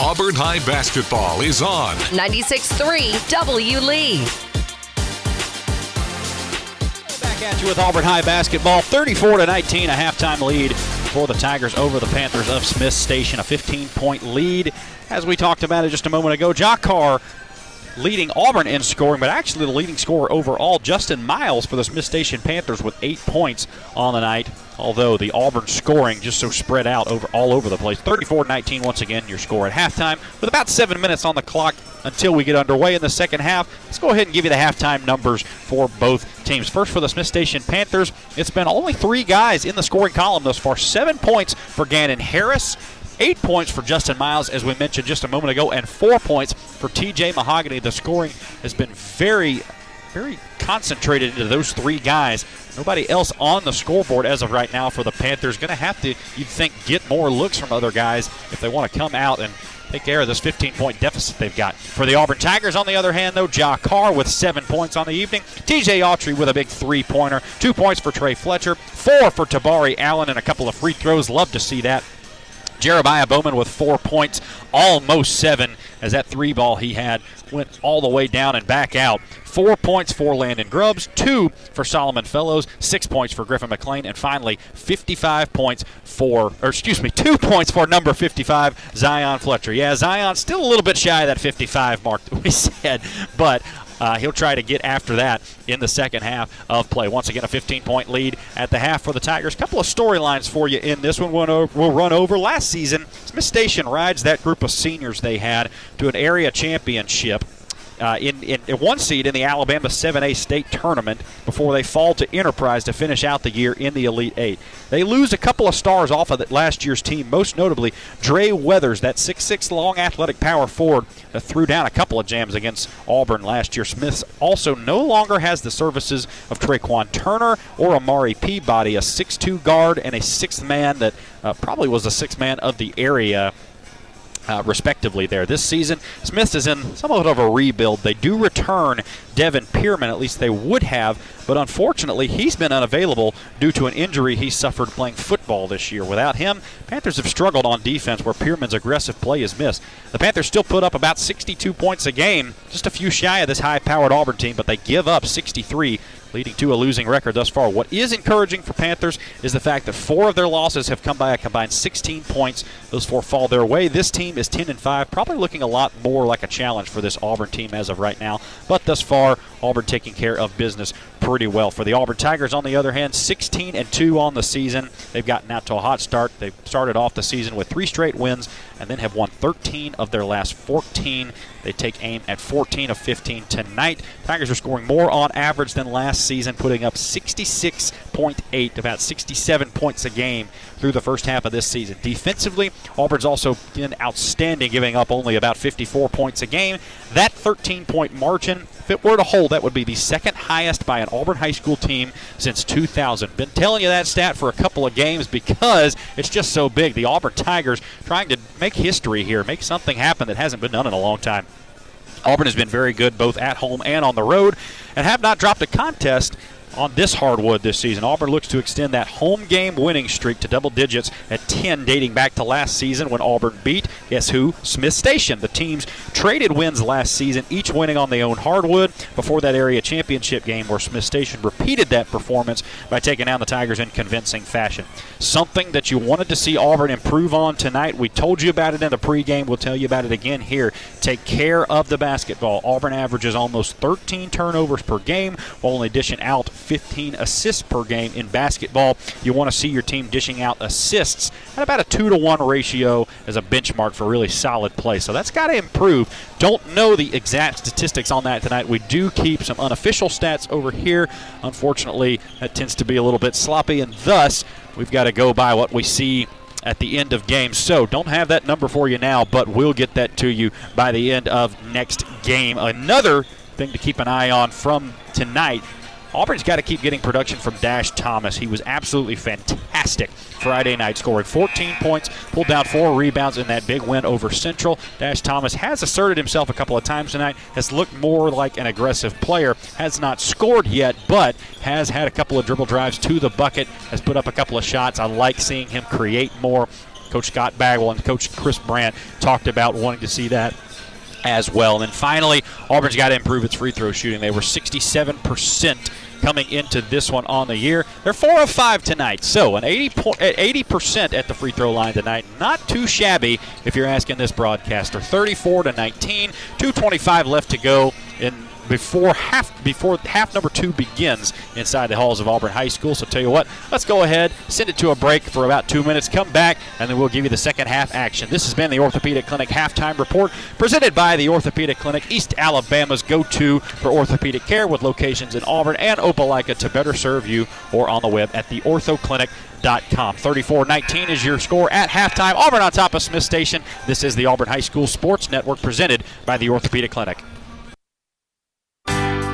Auburn High basketball is on ninety-six three W. Lee. Back at you with Auburn High basketball. thirty-four to nineteen, a halftime lead for the Tigers over the Panthers of Smith Station. A fifteen-point lead. As we talked about it just a moment ago, Ja'Carr leading Auburn in scoring, but actually the leading scorer overall, Justin Miles for the Smith Station Panthers with eight points on the night. Although the Auburn scoring just so spread out over all over the place. thirty-four nineteen once again, your score at halftime with about seven minutes on the clock until we get underway in the second half. Let's go ahead and give you the halftime numbers for both teams. First for the Smith Station Panthers, it's been only three guys in the scoring column thus far. Seven points for Gannon Harris, eight points for Justin Miles, as we mentioned just a moment ago, and four points for T J. Mahogany. The scoring has been very... very concentrated into those three guys. Nobody else on the scoreboard as of right now for the Panthers. Going to have to, you'd think, get more looks from other guys if they want to come out and take care of this fifteen-point deficit they've got. For the Auburn Tigers, on the other hand, though, Ja'Carr with seven points on the evening. T J. Autry with a big three-pointer. Two points for Trey Fletcher. Four for Tabari Allen and a couple of free throws. Love to see that. Jeremiah Bowman with four points, almost seven, as that three ball he had went all the way down and back out. Four points for Landon Grubbs, two for Solomon Fellows, six points for Griffin McLean, and finally fifty-five points for, or excuse me, two points for number fifty-five, Zion Fletcher. Yeah, Zion still a little bit shy of that fifty-five mark that we said, but uh, he'll try to get after that in the second half of play. Once again, a fifteen-point lead at the half for the Tigers. A couple of storylines for you in this one. We'll run over last season. Smith Station rides that group of seniors they had to an area championship. Uh, in, in, in one seed in the Alabama seven A state tournament before they fall to Enterprise to finish out the year in the Elite Eight. They lose a couple of stars off of last year's team, most notably Dre Weathers, that six foot six long athletic power forward that threw down a couple of jams against Auburn last year. Smiths also no longer has the services of TreQuan Turner or Amari Peabody, a six foot two guard and a sixth man that uh, probably was the sixth man of the area. Uh, respectively there. This season, Smith is in somewhat of a rebuild. They do return Devin Pyrman, at least they would have, but unfortunately he's been unavailable due to an injury he suffered playing football this year. Without him, Panthers have struggled on defense where Pierman's aggressive play is missed. The Panthers still put up about sixty-two points a game, just a few shy of this high-powered Auburn team, but they give up sixty-three, leading to a losing record thus far. What is encouraging for Panthers is the fact that four of their losses have come by a combined sixteen points. Those four fall their way. This team is ten and five, probably looking a lot more like a challenge for this Auburn team as of right now. But thus far, Auburn taking care of business pretty well. For the Auburn Tigers, on the other hand, sixteen and two on the season. They've gotten out to a hot start. They've started off the season with three straight wins and then have won thirteen of their last fourteen. They take aim at fourteen of fifteen tonight. Tigers are scoring more on average than last season, putting up sixty-six point eight, about sixty-seven points a game through the first half of this season. Defensively, Auburn's also been outstanding, giving up only about fifty-four points a game. That thirteen-point margin, if it were to hold, that would be the second highest by an Auburn high school team since two thousand. Been telling you that stat for a couple of games because it's just so big. The Auburn Tigers trying to make history here, make something happen that hasn't been done in a long time. Auburn has been very good both at home and on the road and have not dropped a contest on this hardwood this season. Auburn looks to extend that home game winning streak to double digits at ten, dating back to last season when Auburn beat, guess who? Smith Station. The teams traded wins last season, each winning on their own hardwood before that area championship game where Smith Station repeated that performance by taking down the Tigers in convincing fashion. Something that you wanted to see Auburn improve on tonight. We told you about it in the pregame. We'll tell you about it again here. Take care of the basketball. Auburn averages almost thirteen turnovers per game while only dishing out fifteen assists per game in basketball. You want to see your team dishing out assists at about a two to one ratio as a benchmark for really solid play. So that's got to improve. Don't know the exact statistics on that tonight. We do keep some unofficial stats over here. Unfortunately, that tends to be a little bit sloppy, and thus we've got to go by what we see at the end of games. So don't have that number for you now, but we'll get that to you by the end of next game. Another thing to keep an eye on from tonight, Auburn's got to keep getting production from Dash Thomas. He was absolutely fantastic Friday night, scoring fourteen points, pulled down four rebounds in that big win over Central. Dash Thomas has asserted himself a couple of times tonight, has looked more like an aggressive player, has not scored yet, but has had a couple of dribble drives to the bucket, has put up a couple of shots. I like seeing him create more. Coach Scott Bagwell and Coach Chris Brandt talked about wanting to see that as well. And then finally, Auburn's got to improve its free throw shooting. They were sixty-seven percent coming into this one on the year. They're four of five tonight, so an eighty percent at the free throw line tonight. Not too shabby if you're asking this broadcaster. thirty-four to nineteen, two twenty-five left to go in before half before half number two begins inside the halls of Auburn High School. So tell you what, let's go ahead, send it to a break for about two minutes, come back, and then we'll give you the second half action. This has been the Orthopedic Clinic Halftime Report, presented by the Orthopedic Clinic, East Alabama's go-to for orthopedic care, with locations in Auburn and Opelika to better serve you, or on the web at the ortho clinic dot com. thirty-four nineteen is your score at halftime. Auburn on top of Smith Station. This is the Auburn High School Sports Network, presented by the Orthopedic Clinic.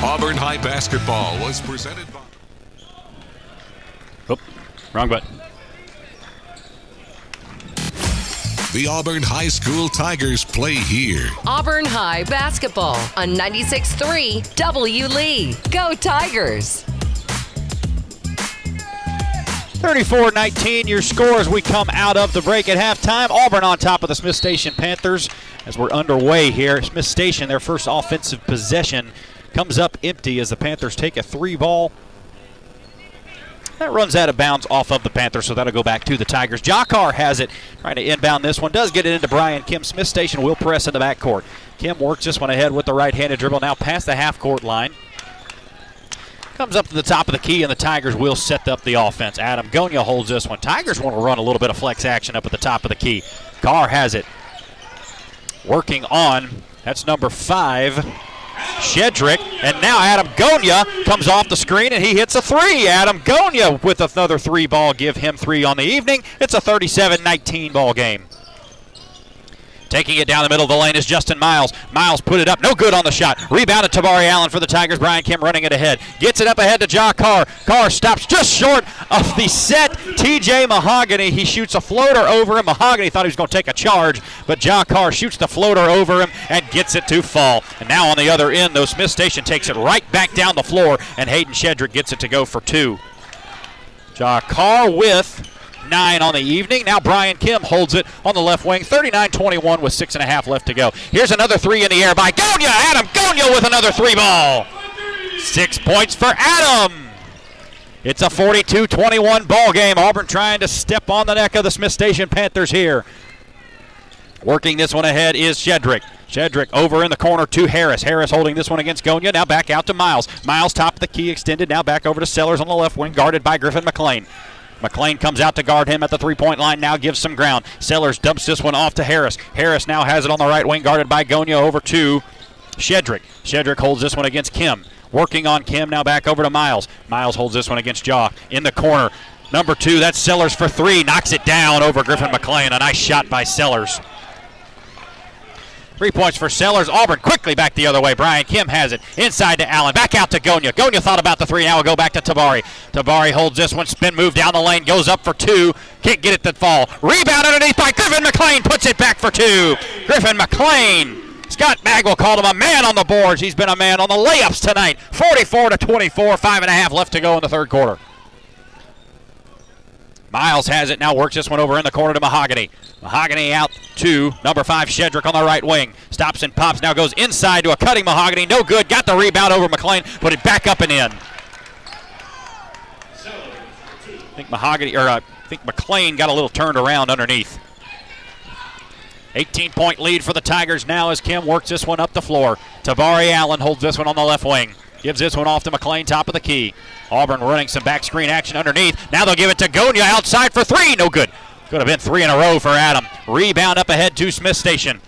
Auburn High Basketball was presented by... Oop, wrong button. The Auburn High School Tigers play here. Auburn High Basketball on ninety-six three W. Lee. Go Tigers! thirty-four nineteen, your score as we come out of the break at halftime. Auburn on top of the Smith Station Panthers as we're underway here. Smith Station, their first offensive possession, comes up empty as the Panthers take a three ball. That runs out of bounds off of the Panthers, so that'll go back to the Tigers. Ja'Carr has it, trying to inbound this one. Does get it into Brian Kim. Smith Station will press in the backcourt. Kim works this one ahead with the right-handed dribble, now past the half-court line. Comes up to the top of the key, and the Tigers will set up the offense. Adam Gonya holds this one. Tigers want to run a little bit of flex action up at the top of the key. Carr has it. Working on, that's number five. Shedrick, and now Adam Gonya comes off the screen, and he hits a three. Adam Gonya with another three ball, give him three on the evening. It's a thirty-seven nineteen ball game. Taking it down the middle of the lane is Justin Miles. Miles put it up, no good on the shot. Rebounded Tabari Allen for the Tigers. Brian Kim running it ahead. Gets it up ahead to Ja'Carr. Carr stops just short of the set. T J. Mahogany, he shoots a floater over him. Mahogany thought he was going to take a charge, but Ja'Carr shoots the floater over him and gets it to fall. And now on the other end, though, Smith Station takes it right back down the floor, and Hayden Shedrick gets it to go for two. Ja'Carr with nine on the evening. Now Brian Kim holds it on the left wing. thirty-nine twenty-one with six and a half left to go. Here's another three in the air by Gonya. Adam Gonya with another three ball. Six points for Adam. It's a forty-two twenty-one ball game. Auburn trying to step on the neck of the Smith Station Panthers here. Working this one ahead is Shedrick. Shedrick over in the corner to Harris. Harris holding this one against Gonya. Now back out to Miles. Miles top of the key extended. Now back over to Sellers on the left wing, guarded by Griffin McLean. McLean comes out to guard him at the three-point line, now gives some ground. Sellers dumps this one off to Harris. Harris now has it on the right wing, guarded by Gonya, over to Shedrick. Shedrick holds this one against Kim. Working on Kim, now back over to Miles. Miles holds this one against Jaw in the corner. Number two, that's Sellers for three. Knocks it down over Griffin McLean. A nice shot by Sellers. Three points for Sellers. Auburn quickly back the other way. Brian Kim has it. Inside to Allen. Back out to Gonya. Gonya thought about the three. Now will go back to Tabari. Tabari holds this one. Spin move down the lane. Goes up for two. Can't get it to fall. Rebound underneath by Griffin McLean. Puts it back for two. Griffin McLean. Scott Bagwell called him a man on the boards. He's been a man on the layups tonight. forty-four to twenty-four. Five and a half left to go in the third quarter. Miles has it, now works this one over in the corner to Mahogany. Mahogany out to number five, Shedrick on the right wing. Stops and pops, now goes inside to a cutting Mahogany. No good, got the rebound over McLean, put it back up and in. I think Mahogany, or uh, I think McLean got a little turned around underneath. eighteen-point lead for the Tigers now as Kim works this one up the floor. Tabari Allen holds this one on the left wing. Gives this one off to McLean, top of the key. Auburn running some back screen action underneath. Now they'll give it to Gonya outside for three. No good. Could have been three in a row for Adam. Rebound up ahead to Smith Station.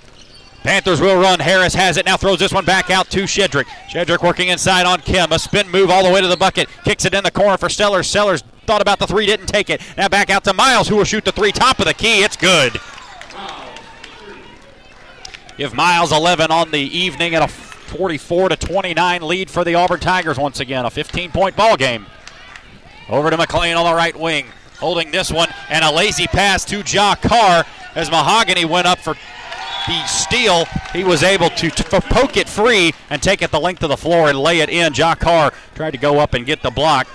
Panthers will run. Harris has it. Now throws this one back out to Shedrick. Shedrick working inside on Kim. A spin move all the way to the bucket. Kicks it in the corner for Sellers. Sellers thought about the three, didn't take it. Now back out to Miles, who will shoot the three, top of the key. It's good. Give Miles eleven on the evening at a forty-four to twenty-nine lead for the Auburn Tigers once again. A fifteen-point ball game. Over to McLean on the right wing. Holding this one and a lazy pass to Ja'Carr as Mahogany went up for the steal. He was able to t- poke it free and take it the length of the floor and lay it in. Ja'Carr tried to go up and get the block,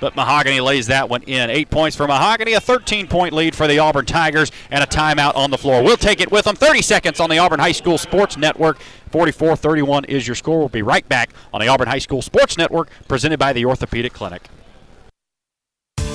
but Mahogany lays that one in. Eight points for Mahogany, a thirteen-point lead for the Auburn Tigers, and a timeout on the floor. We'll take it with them. thirty seconds on the Auburn High School Sports Network. forty-four thirty-one is your score. We'll be right back on the Auburn High School Sports Network, presented by the Orthopedic Clinic.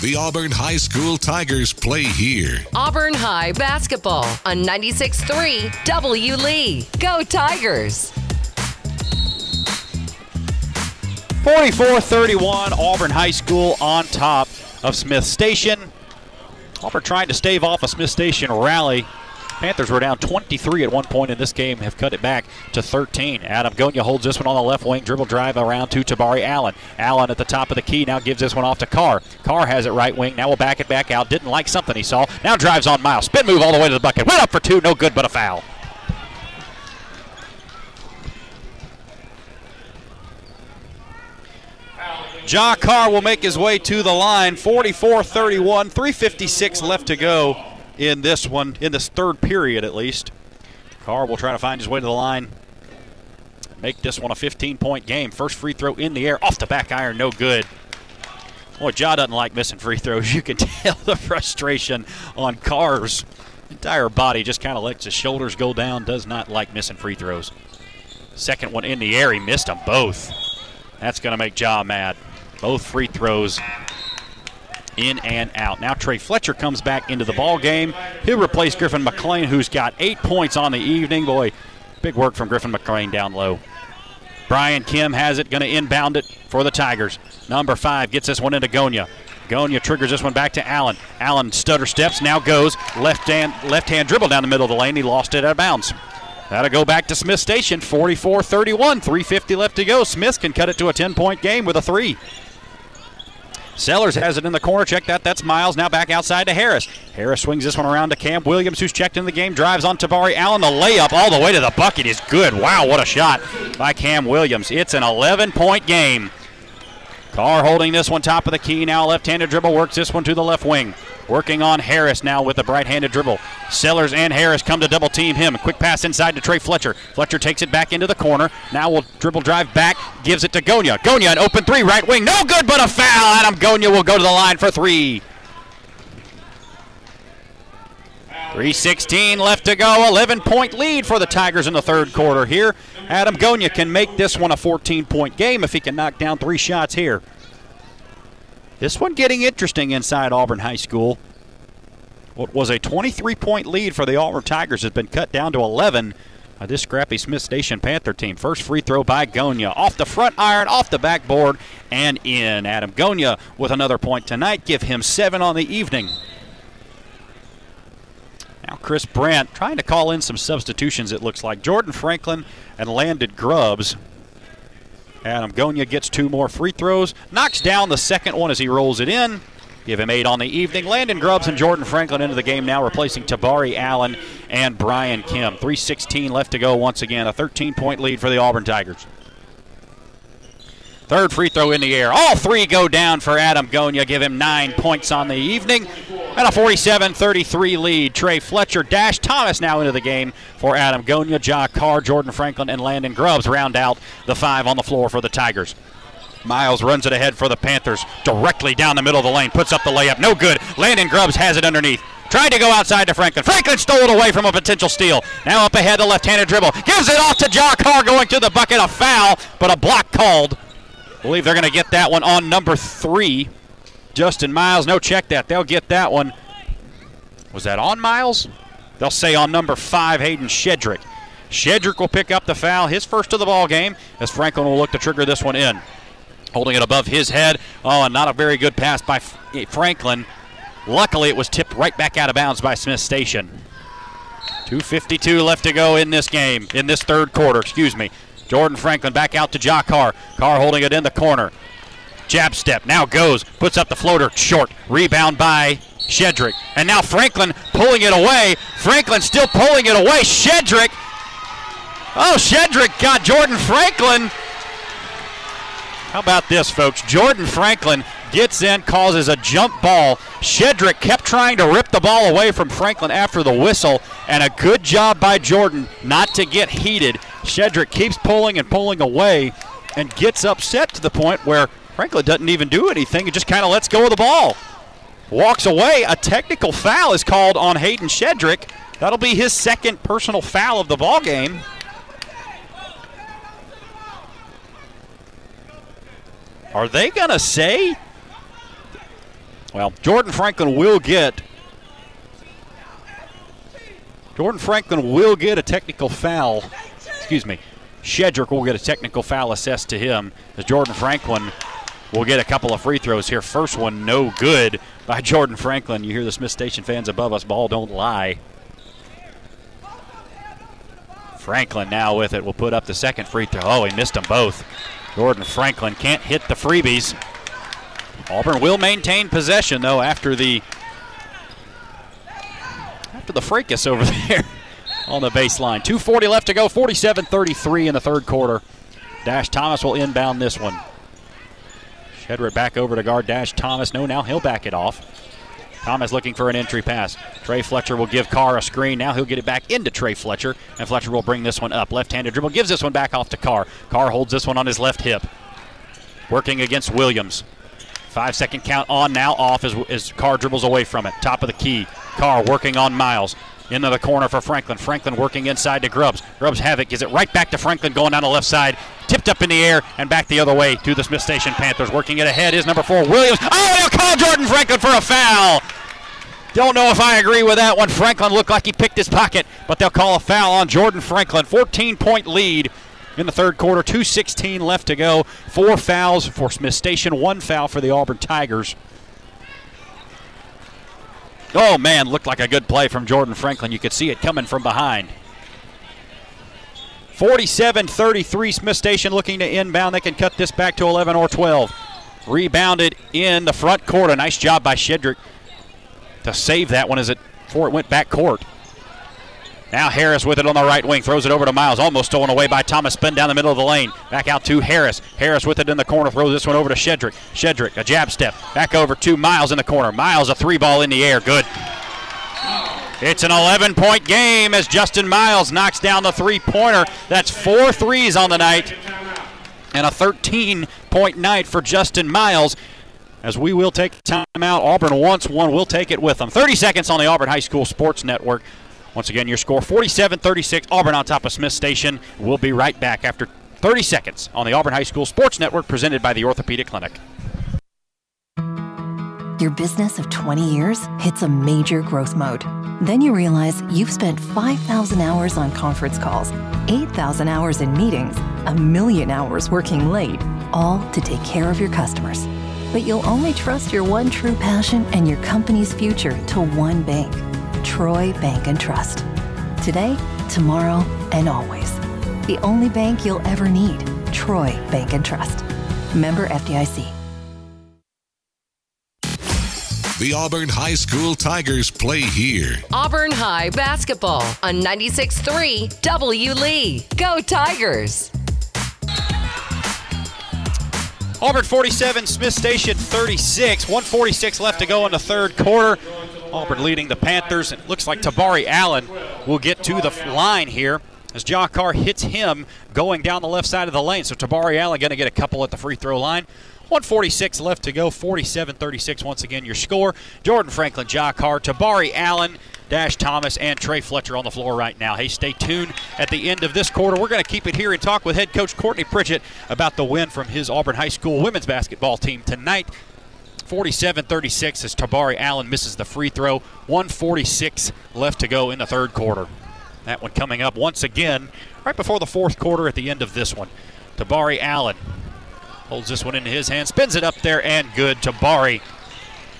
The Auburn High School Tigers play here. Auburn High basketball on ninety-six three W. Lee. Go Tigers! forty-four thirty-one, Auburn High School on top of Smith Station. Auburn trying to stave off a Smith Station rally. Panthers were down twenty-three at one point in this game, have cut it back to thirteen. Adam Gonya holds this one on the left wing, dribble drive around to Tabari Allen. Allen at the top of the key, now gives this one off to Carr. Carr has it right wing, now will back it back out, didn't like something he saw, now drives on Miles. Spin move all the way to the bucket, went up for two, no good, but a foul. Ja'Carr will make his way to the line, forty-four thirty-one, three fifty-six left to go in this one, in this third period at least. Carr will try to find his way to the line. Make this one a fifteen-point game. First free throw in the air, off the back iron, no good. Boy, Ja doesn't like missing free throws. You can tell the frustration on Carr's entire body. Just kind of lets his shoulders go down, does not like missing free throws. Second one in the air, he missed them both. That's going to make Ja mad. Both free throws in and out. Now Trey Fletcher comes back into the ball game. He'll replace Griffin McLean, who's got eight points on the evening. Boy, big work from Griffin McLean down low. Brian Kim has it, going to inbound it for the Tigers. Number five gets this one into Gonya. Gonya triggers this one back to Allen. Allen stutter steps, now goes left-hand left-hand dribble down the middle of the lane. He lost it out of bounds. That'll go back to Smith Station, forty-four thirty-one, three fifty left to go. Smith can cut it to a ten-point game with a three. Sellers has it in the corner. Check that. That's Miles. Now back outside to Harris. Harris swings this one around to Cam Williams, who's checked in the game. Drives on Tabari Allen. The layup all the way to the bucket is good. Wow, what a shot by Cam Williams. It's an eleven-point game. Carr holding this one top of the key. Now left-handed dribble. Works this one to the left wing. Working on Harris now with the right-handed dribble. Sellers and Harris come to double-team him. A quick pass inside to Trey Fletcher. Fletcher takes it back into the corner. Now will dribble drive back. Gives it to Gonya. Gonya an open three, right wing. No good, but a foul. Adam Gonya will go to the line for three. three sixteen left to go. eleven-point lead for the Tigers in the third quarter here. Adam Gonya can make this one a fourteen-point game if he can knock down three shots here. This one getting interesting inside Auburn High School. What was a twenty-three-point lead for the Auburn Tigers has been cut down to eleven by this scrappy Smith Station Panther team. First free throw by Gonya. Off the front iron, off the backboard, and in. Adam Gonya with another point tonight. Give him seven on the evening. Now Chris Brandt trying to call in some substitutions, it looks like. Jordan Franklin and Landon Grubbs. Adam Gonya gets two more free throws, knocks down the second one as he rolls it in. Give him eight on the evening. Landon Grubbs and Jordan Franklin into the game now, replacing Tabari Allen and Brian Kim. three sixteen left to go once again. A thirteen-point lead for the Auburn Tigers. Third free throw in the air. All three go down for Adam Gonya. Give him nine points on the evening. And a forty-seven thirty-three lead. Trey Fletcher, Dash Thomas now into the game for Adam Gonya. Ja'Carr, Jordan Franklin, and Landon Grubbs round out the five on the floor for the Tigers. Miles runs it ahead for the Panthers. Directly down the middle of the lane. Puts up the layup. No good. Landon Grubbs has it underneath. Tried to go outside to Franklin. Franklin stole it away from a potential steal. Now up ahead, the left-handed dribble. Gives it off to Ja'Carr going to the bucket. A foul, but a block called. I believe they're going to get that one on number three. Justin Miles, no, check that. They'll get that one. Was that on Miles? They'll say on number five, Hayden Shedrick. Shedrick will pick up the foul, his first of the ball game, as Franklin will look to trigger this one in. Holding it above his head. Oh, and not a very good pass by Franklin. Luckily, it was tipped right back out of bounds by Smith Station. two fifty-two left to go in this game, in this third quarter, excuse me. Jordan Franklin back out to Ja'Carr. Carr holding it in the corner. Jab step, now goes, puts up the floater, short. Rebound by Shedrick. And now Franklin pulling it away. Franklin still pulling it away. Shedrick. Oh, Shedrick got Jordan Franklin. How about this, folks? Jordan Franklin gets in, causes a jump ball. Shedrick kept trying to rip the ball away from Franklin after the whistle, and a good job by Jordan not to get heated. Shedrick keeps pulling and pulling away and gets upset to the point where Franklin doesn't even do anything. He just kind of lets go of the ball. Walks away. A technical foul is called on Hayden Shedrick. That'll be his second personal foul of the ball game. Are they going to say? Well, Jordan Franklin will get. Jordan Franklin will get a technical foul. Excuse me. Shedrick will get a technical foul assessed to him, as Jordan Franklin will get a couple of free throws here. First one, no good by Jordan Franklin. You hear the Smith Station fans above us, ball don't lie. Franklin now with it will put up the second free throw. Oh, he missed them both. Jordan Franklin can't hit the freebies. Auburn will maintain possession, though, after the after the fracas over there on the baseline. two forty left to go, forty-seven thirty-three in the third quarter. Dash Thomas will inbound this one. Shedrick back over to guard Dash Thomas. No, now he'll back it off. Thomas looking for an entry pass. Trey Fletcher will give Carr a screen. Now he'll get it back into Trey Fletcher, and Fletcher will bring this one up. Left-handed dribble gives this one back off to Carr. Carr holds this one on his left hip, working against Williams. Five-second count on now off as, as Carr dribbles away from it. Top of the key. Carr working on Miles. Into the corner for Franklin. Franklin working inside to Grubbs. Grubbs have it. Gives it right back to Franklin going down the left side. Tipped up in the air and back the other way to the Smith Station Panthers. Working it ahead is number four, Williams. Oh, they'll call Jordan Franklin for a foul. Don't know if I agree with that one. Franklin looked like he picked his pocket, but they'll call a foul on Jordan Franklin. fourteen-point lead in the third quarter. two sixteen left to go. Four fouls for Smith Station. One foul for the Auburn Tigers. Oh, man, looked like a good play from Jordan Franklin. You could see it coming from behind. forty-seven thirty-three, Smith Station looking to inbound. They can cut this back to eleven or twelve. Rebounded in the front court. A nice job by Shedrick to save that one as it before it went back court. Now Harris with it on the right wing. Throws it over to Miles. Almost stolen away by Thomas. Spin down the middle of the lane. Back out to Harris. Harris with it in the corner. Throws this one over to Shedrick. Shedrick, a jab step. Back over to Miles in the corner. Miles, a three ball in the air. Good. It's an eleven-point game as Justin Miles knocks down the three-pointer. That's four threes on the night. And a thirteen-point night for Justin Miles. As we will take timeout. Auburn wants one. We'll take it with them. thirty seconds on the Auburn High School Sports Network. Once again, your score, forty-seven thirty-six, Auburn on top of Smith Station. We'll be right back after thirty seconds on the Auburn High School Sports Network, presented by the Orthopedic Clinic. Your business of twenty years hits a major growth mode. Then you realize you've spent five thousand hours on conference calls, eight thousand hours in meetings, a million hours working late, all to take care of your customers. But you'll only trust your one true passion and your company's future to one bank. Troy Bank and Trust. Today, tomorrow, and always. The only bank you'll ever need. Troy Bank and Trust. Member F D I C. The Auburn High School Tigers play here. Auburn High basketball on ninety-six three W. Lee. Go Tigers! Auburn forty-seven, Smith Station thirty-six. one forty-six left to go in the third quarter. Auburn leading the Panthers. It looks like Tabari Allen will get to the line here as Ja'Carr hits him going down the left side of the lane. So Tabari Allen going to get a couple at the free throw line. one forty-six left to go, forty-seven thirty-six. Once again, your score, Jordan Franklin, Ja'Carr, Tabari Allen, Dash Thomas, and Trey Fletcher on the floor right now. Hey, stay tuned at the end of this quarter. We're going to keep it here and talk with head coach Courtney Pritchett about the win from his Auburn High School women's basketball team tonight. forty-seven thirty-six as Tabari Allen misses the free throw. one forty-six left to go in the third quarter. That one coming up once again right before the fourth quarter at the end of this one. Tabari Allen holds this one into his hand, spins it up there, and good. Tabari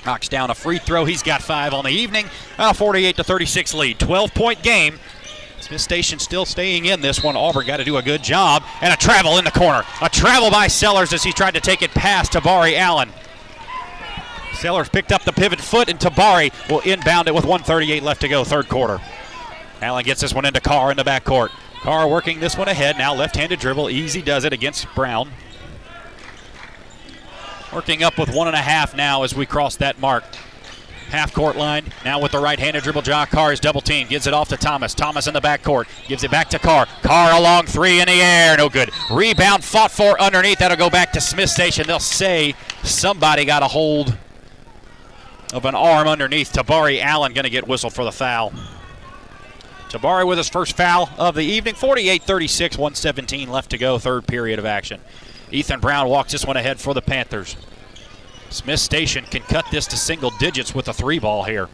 knocks down a free throw. He's got five on the evening. A forty-eight to thirty-six lead, twelve-point game. Smith Station still staying in this one. Auburn got to do a good job. And a travel in the corner. A travel by Sellers as he tried to take it past Tabari Allen. Sellers picked up the pivot foot, and Tabari will inbound it with one thirty-eight left to go, third quarter. Allen gets this one into Carr in the backcourt. Carr working this one ahead. Now left-handed dribble. Easy does it against Brown. Working up with one and a half now as we cross that mark. Half court line, now with the right-handed dribble. Ja'Carr is double team, gives it off to Thomas. Thomas in the backcourt, gives it back to Carr. Carr along three in the air, no good. Rebound fought for underneath, that'll go back to Smith Station. They'll say somebody got a hold of an arm underneath. Tabari Allen gonna get whistled for the foul. Tabari with his first foul of the evening. forty-eight thirty-six, one seventeen left to go, third period of action. Ethan Brown walks this one ahead for the Panthers. Smith Station can cut this to single digits with a three ball here.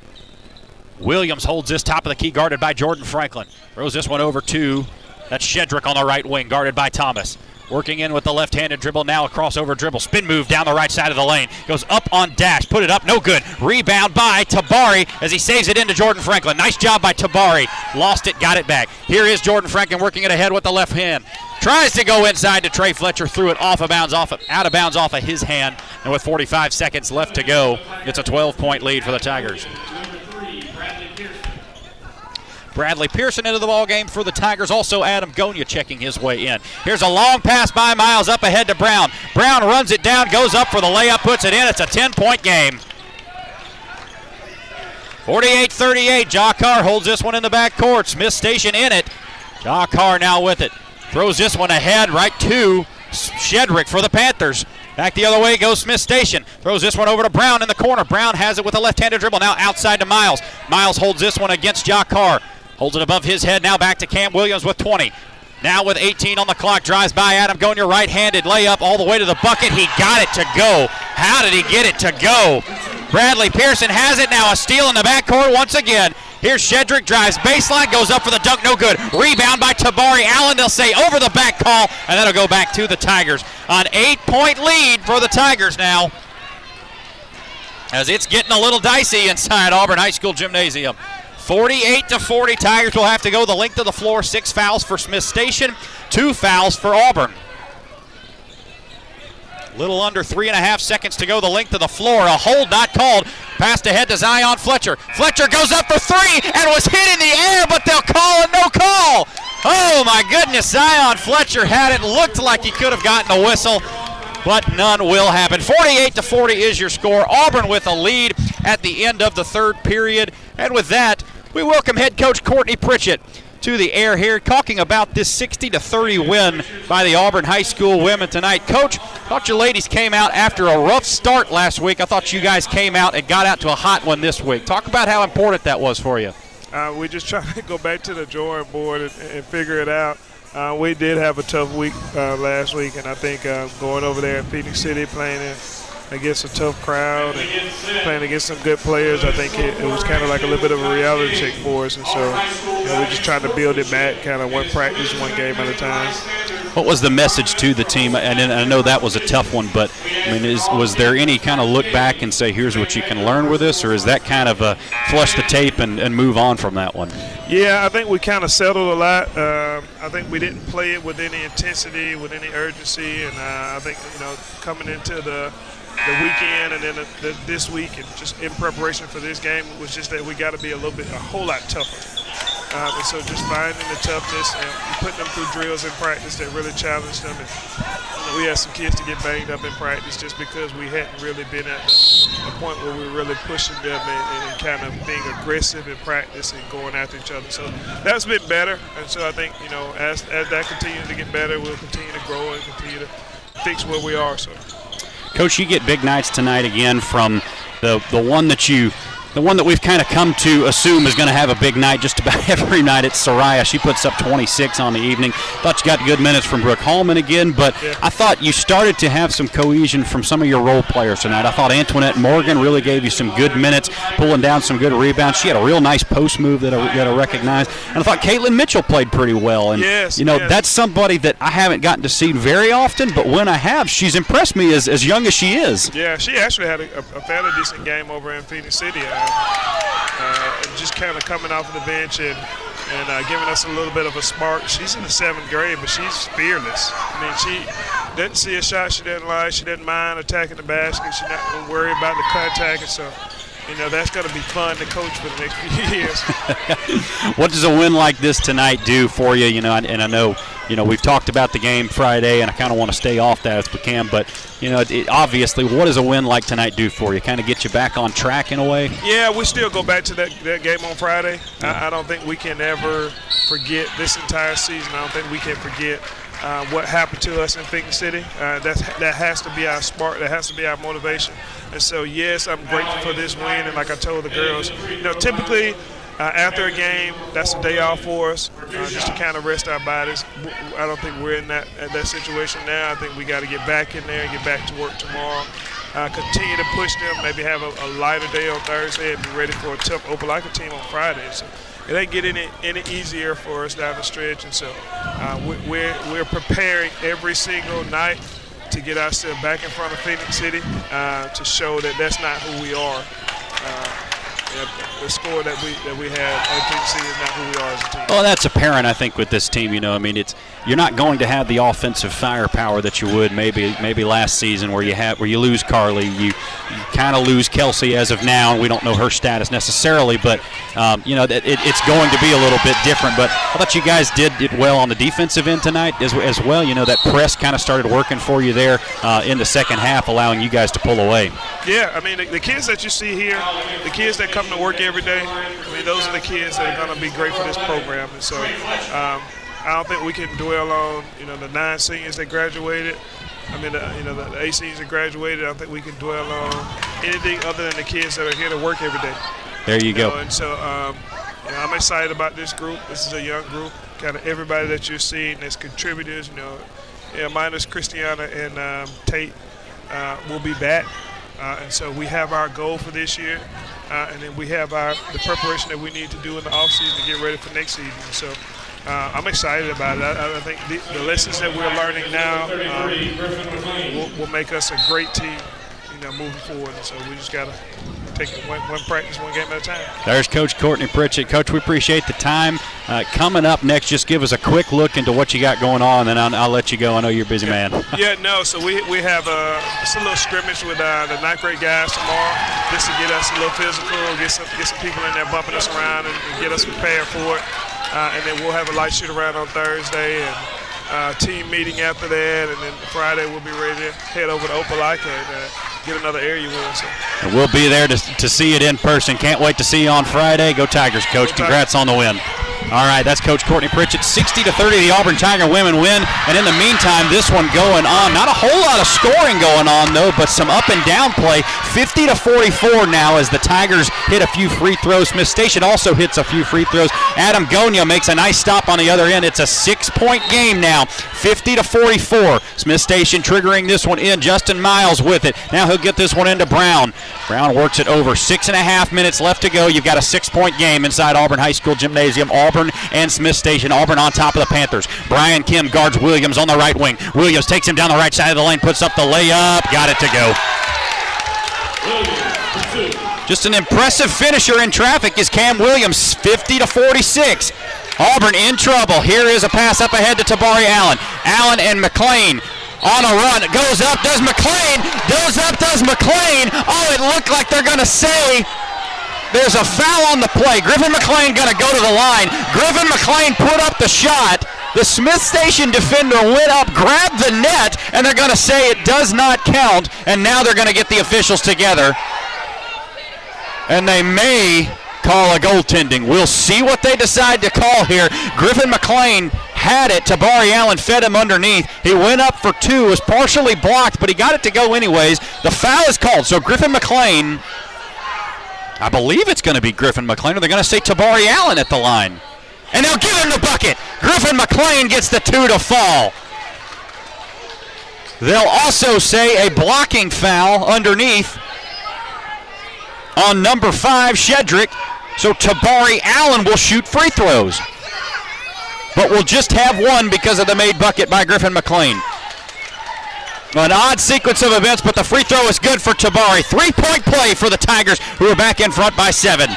Williams holds this top of the key, guarded by Jordan Franklin. Throws this one over to, that's Shedrick on the right wing, guarded by Thomas. Working in with the left-handed dribble, now a crossover dribble. Spin move down the right side of the lane. Goes up on Dash, put it up, no good. Rebound by Tabari as he saves it into Jordan Franklin. Nice job by Tabari. Lost it, got it back. Here is Jordan Franklin working it ahead with the left hand. Tries to go inside to Trey Fletcher, threw it off of bounds, off of, out of bounds off of his hand. And with forty-five seconds left to go, it's a twelve-point lead for the Tigers. Bradley Pearson into the ballgame for the Tigers. Also Adam Gonya checking his way in. Here's a long pass by Miles up ahead to Brown. Brown runs it down, goes up for the layup, puts it in. It's a ten-point game. forty-eight thirty-eight, Ja'Carr holds this one in the backcourt. Smith Station in it. Ja'Carr now with it. Throws this one ahead right to Shedrick for the Panthers. Back the other way goes Smith Station. Throws this one over to Brown in the corner. Brown has it with a left-handed dribble. Now outside to Miles. Miles holds this one against Ja'Carr. Holds it above his head. Now back to Cam Williams with twenty. Now with eighteen on the clock. Drives by Adam Gonya. Right-handed layup all the way to the bucket. He got it to go. How did he get it to go? Bradley Pearson has it now. A steal in the backcourt once again. Here's Shedrick. Drives baseline. Goes up for the dunk. No good. Rebound by Tabari Allen. They'll say over the back call. And that'll go back to the Tigers. An eight-point lead for the Tigers now. As it's getting a little dicey inside Auburn High School Gymnasium. forty-eight to forty, Tigers will have to go the length of the floor. Six fouls for Smith Station, two fouls for Auburn. Little under three and a half seconds to go the length of the floor. A hold not called. Passed ahead to Zion Fletcher. Fletcher goes up for three and was hit in the air, but they'll call a no call. Oh my goodness, Zion Fletcher had it. Looked like he could have gotten a whistle, but none will happen. forty-eight to forty is your score. Auburn with a lead at the end of the third period. And with that, we welcome head coach Courtney Pritchett to the air here, talking about this sixty to thirty win by the Auburn High School women tonight. Coach, thought your ladies came out after a rough start last week. I thought you guys came out and got out to a hot one this week. Talk about how important that was for you. Uh, we just trying to go back to the drawing board and, and figure it out. Uh, we did have a tough week uh, last week, and I think uh, going over there in Phoenix City playing in against a tough crowd and playing against some good players, I think it, it was kind of like a little bit of a reality check for us. And so you know, we're just trying to build it back, kind of one practice, one game at a time. What was the message to the team? And, and I know that was a tough one, but I mean, is, was there any kind of look back and say, here's what you can learn with this, or is that kind of a flush the tape and, and move on from that one? Yeah, I think we kind of settled a lot. Um, I think we didn't play it with any intensity, with any urgency, and uh, I think you know coming into the the weekend and then the, the, this week and just in preparation for this game was just that we got to be a little bit, a whole lot tougher. Um, and so just finding the toughness and putting them through drills in practice that really challenged them. And, you know, we had some kids to get banged up in practice just because we hadn't really been at the, the point where we were really pushing them and, and kind of being aggressive in practice and going after each other. So that's been better. And so I think, you know, as, as that continues to get better, we'll continue to grow and continue to fix where we are. So, Coach, you get big nights tonight again from the the one that you – the one that we've kind of come to assume is going to have a big night just about every night. It's Soraya. She puts up twenty-six on the evening. Thought you got good minutes from Brooke Hallman again, but yeah. I thought you started to have some cohesion from some of your role players tonight. I thought Antoinette Morgan really gave you some good minutes, pulling down some good rebounds. She had a real nice post move that I, that I recognized. And I thought Caitlin Mitchell played pretty well. And, yes, you know, yes. that's somebody that I haven't gotten to see very often, but when I have, she's impressed me as, as young as she is. Yeah, she actually had a, a fairly decent game over in Phoenix City. Uh, and just kind of coming off of the bench and, and uh, giving us a little bit of a spark. She's in the seventh grade, but she's fearless. I mean, she doesn't see a shot she doesn't like. She doesn't mind attacking the basket. She's not going to worry about the contact. And so, you know, that's going to be fun to coach for the next few years. What does a win like this tonight do for you? You know, and I know, you know, we've talked about the game Friday, and I kind of want to stay off that as we can. But, you know, it, it, obviously, what does a win like tonight do for you? Kind of get you back on track in a way? Yeah, we still go back to that, that game on Friday. I, I don't think we can ever forget this entire season. I don't think we can forget uh, what happened to us in Phoenix City. Uh, that's, that has to be our spark. That has to be our motivation. And so, yes, I'm grateful for this win. And like I told the girls, you know, typically – Uh, after a game, that's a day off for us, uh, just to kind of rest our bodies. I don't think we're in that at that situation now. I think we got to get back in there and get back to work tomorrow. Uh, continue to push them, maybe have a, a lighter day on Thursday and be ready for a tough Opelika team on Friday. So it ain't getting any, any easier for us down the stretch. And so uh, we, we're, we're preparing every single night to get ourselves back in front of Phoenix City uh, to show that that's not who we are. Uh, The score that we that we had, I think, see is not who we are as a team. Well, that's apparent, I think, with this team. You know, I mean, it's you're not going to have the offensive firepower that you would maybe maybe last season, where you have where you lose Carly, you, you kind of lose Kelsey as of now, and we don't know her status necessarily. But um, you know, it, it's going to be a little bit different. But I thought you guys did it well on the defensive end tonight as as well. You know, that press kind of started working for you there uh, in the second half, allowing you guys to pull away. Yeah, I mean, the, the kids that you see here, the kids that come to work every day, I mean, those are the kids that are going to be great for this program. And so um, I don't think we can dwell on, you know, the nine seniors that graduated. I mean, the, you know, the eight seniors that graduated. I don't think we can dwell on anything other than the kids that are here to work every day. There you, you go. Know, and so um, you know, I'm excited about this group. This is a young group. Kind of everybody that you're seeing as contributors, you know, yeah, minus Christiana and um, Tate uh, will be back. Uh, and so we have our goal for this year. Uh, and then we have our, the preparation that we need to do in the offseason to get ready for next season. So uh, I'm excited about it. I, I think the, the lessons that we're learning now um, will, will make us a great team, you know, moving forward. And so we just got to take one, one practice, one game at a time. There's Coach Courtney Pritchett. Coach, we appreciate the time. Uh, coming up next, just give us a quick look into what you got going on, and then I'll, I'll let you go. I know you're a busy yeah. man. yeah, no, so we we have a, just a little scrimmage with uh, the ninth grade guys tomorrow just to get us a little physical, get some, get some people in there bumping us around and, and get us prepared for it. Uh, and then we'll have a light shoot around on Thursday and uh, team meeting after that, and then Friday we'll be ready to head over to Opelika and uh, get another area win. So. And we'll be there to, to see it in person. Can't wait to see you on Friday. Go Tigers, Coach. Go Congrats Tigers. On the win. All right, that's Coach Courtney Pritchett. sixty to thirty, the Auburn Tiger women win. And in the meantime, this one going on. Not a whole lot of scoring going on, though, but some up and down play. fifty to forty-four now as the Tigers hit a few free throws. Smith Station also hits a few free throws. Adam Gonya makes a nice stop on the other end. It's a six-point game now, fifty to forty-four. Smith Station triggering this one in. Justin Miles with it. Now he'll get this one into Brown. Brown works it over. Six and a half minutes left to go. You've got a six-point game inside Auburn High School Gymnasium. Auburn and Smith Station. Auburn on top of the Panthers. Brian Kim guards Williams on the right wing. Williams takes him down the right side of the lane, puts up the layup, got it to go. Just an impressive finisher in traffic is Cam Williams, fifty to forty-six. Auburn in trouble. Here is a pass up ahead to Tabari Allen. Allen and McLean on a run. It goes up, does McLean. Goes up, does McLean. Oh, it looked like they're going to say there's a foul on the play. Griffin McLean going to go to the line. Griffin McLean put up the shot. The Smith Station defender went up, grabbed the net, and they're going to say it does not count, and now they're going to get the officials together. And they may call a goaltending. We'll see what they decide to call here. Griffin McLean had it. Tabari Allen fed him underneath. He went up for two, was partially blocked, but he got it to go anyways. The foul is called, so Griffin McLean, I believe it's going to be Griffin McLean, or they're going to say Tabari Allen at the line. And they'll give him the bucket. Griffin McLean gets the two to fall. They'll also say a blocking foul underneath on number five, Shedrick. So Tabari Allen will shoot free throws. But we'll just have one because of the made bucket by Griffin McLean. An odd sequence of events, but the free throw is good for Tabari. Three-point play for the Tigers, who are back in front by seven.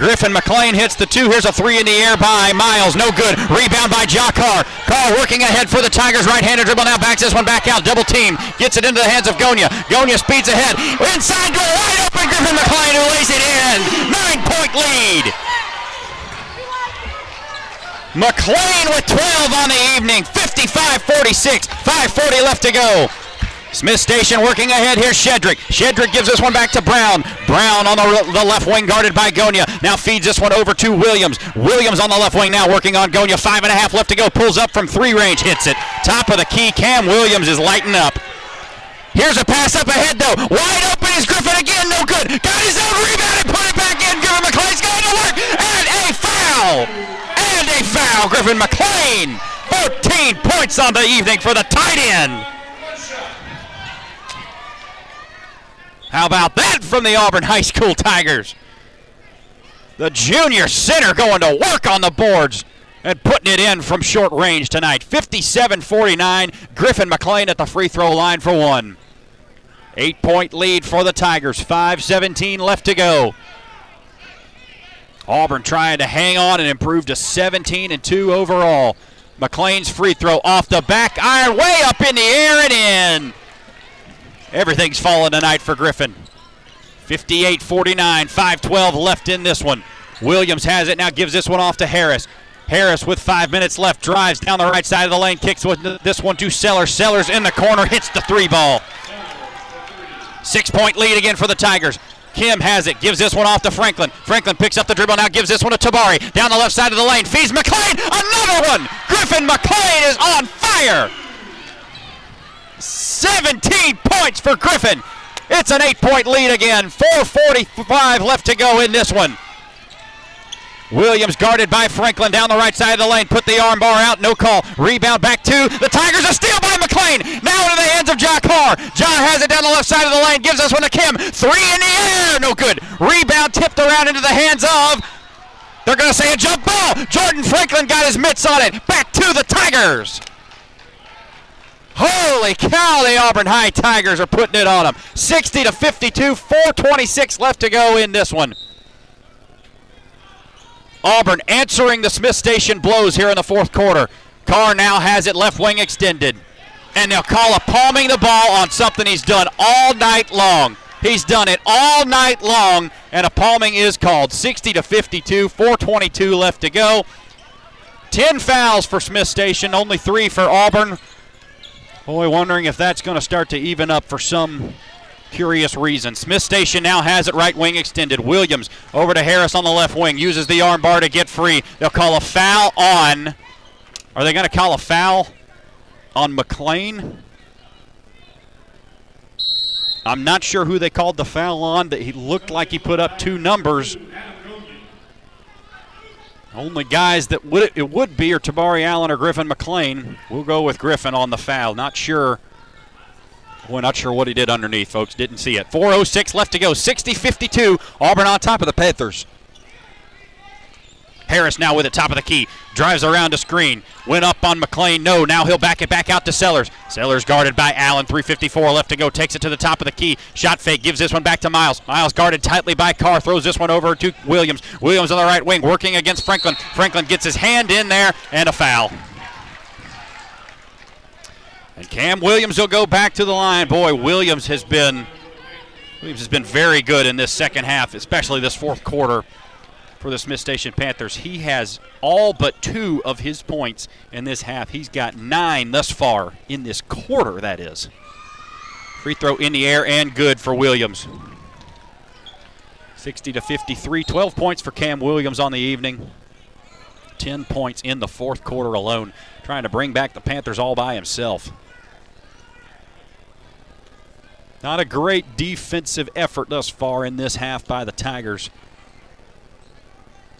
Griffin McLean hits the two. Here's a three in the air by Miles. No good. Rebound by Ja'Carr. Carr working ahead for the Tigers. Right-handed dribble now. Backs this one back out. Double team. Gets it into the hands of Gonya. Gonya speeds ahead. Inside goal. Wide open Griffin McLean, who lays it in. Nine-point lead. McLean with twelve on the evening. fifty-five forty-six. five forty left to go. Smith Station working ahead here, Shedrick. Shedrick gives this one back to Brown. Brown on the, the left wing, guarded by Gonya. Now feeds this one over to Williams. Williams on the left wing now, working on Gonya. Five and a half left to go. Pulls up from three range, hits it. Top of the key, Cam Williams is lighting up. Here's a pass up ahead, though. Wide open is Griffin again, no good. Got his own rebound and put it back in. Griffin McLean's going to work. And a foul. And a foul, Griffin McLean. fourteen points on the evening for the tight end. How about that from the Auburn High School Tigers? The junior center going to work on the boards and putting it in from short range tonight. fifty-seven forty-nine, Griffin McLean at the free throw line for one. Eight-point lead for the Tigers, five seventeen left to go. Auburn trying to hang on and improve to seventeen and two overall. McLean's free throw off the back iron, way up in the air and in. Everything's falling tonight for Griffin. fifty-eight forty-nine, five twelve left in this one. Williams has it now, gives this one off to Harris. Harris with five minutes left, drives down the right side of the lane, kicks this one to Sellers. Sellers in the corner, hits the three ball. Six-point lead again for the Tigers. Kim has it, gives this one off to Franklin. Franklin picks up the dribble, now gives this one to Tabari. Down the left side of the lane, feeds McLean, another one! Griffin McLean is on fire! seventeen points for Griffin. It's an eight-point lead again. four forty-five left to go in this one. Williams guarded by Franklin down the right side of the lane. Put the arm bar out, no call. Rebound back to the Tigers. A steal by McLean. Now into the hands of Ja'Carr. Ja has it down the left side of the lane. Gives us one to Kim. Three in the air, no good. Rebound tipped around into the hands of, they're going to say a jump ball. Jordan Franklin got his mitts on it. Back to the Tigers. Holy cow, the Auburn High Tigers are putting it on them. sixty to fifty-two, four twenty-six left to go in this one. Auburn answering the Smith Station blows here in the fourth quarter. Carr now has it, left wing extended. And they'll call a palming the ball on something he's done all night long. He's done it all night long, and a palming is called. sixty to fifty-two, four twenty-two left to go. ten fouls for Smith Station, only three for Auburn. Boy, wondering if that's going to start to even up for some curious reason. Smith Station now has it, right wing extended. Williams over to Harris on the left wing. Uses the arm bar to get free. They'll call a foul on, are they going to call a foul on McLean? I'm not sure who they called the foul on, but he looked like he put up two numbers. Only guys that would it would be are Tabari Allen or Griffin McLean. We'll go with Griffin on the foul. Not sure. We're not sure what he did underneath, folks. Didn't see it. four oh six left to go. sixty fifty-two. Auburn on top of the Panthers. Harris now with it, top of the key. Drives around a screen. Went up on McLean. No, now he'll back it back out to Sellers. Sellers guarded by Allen. three fifty-four left to go. Takes it to the top of the key. Shot fake. Gives this one back to Miles. Miles guarded tightly by Carr. Throws this one over to Williams. Williams on the right wing. Working against Franklin. Franklin gets his hand in there and a foul. And Cam Williams will go back to the line. Boy, Williams has been Williams has been very good in this second half, especially this fourth quarter for the Smith Station Panthers. He has all but two of his points in this half. He's got nine thus far in this quarter, that is. Free throw in the air and good for Williams. sixty to fifty-three, twelve points for Cam Williams on the evening. ten points in the fourth quarter alone, trying to bring back the Panthers all by himself. Not a great defensive effort thus far in this half by the Tigers,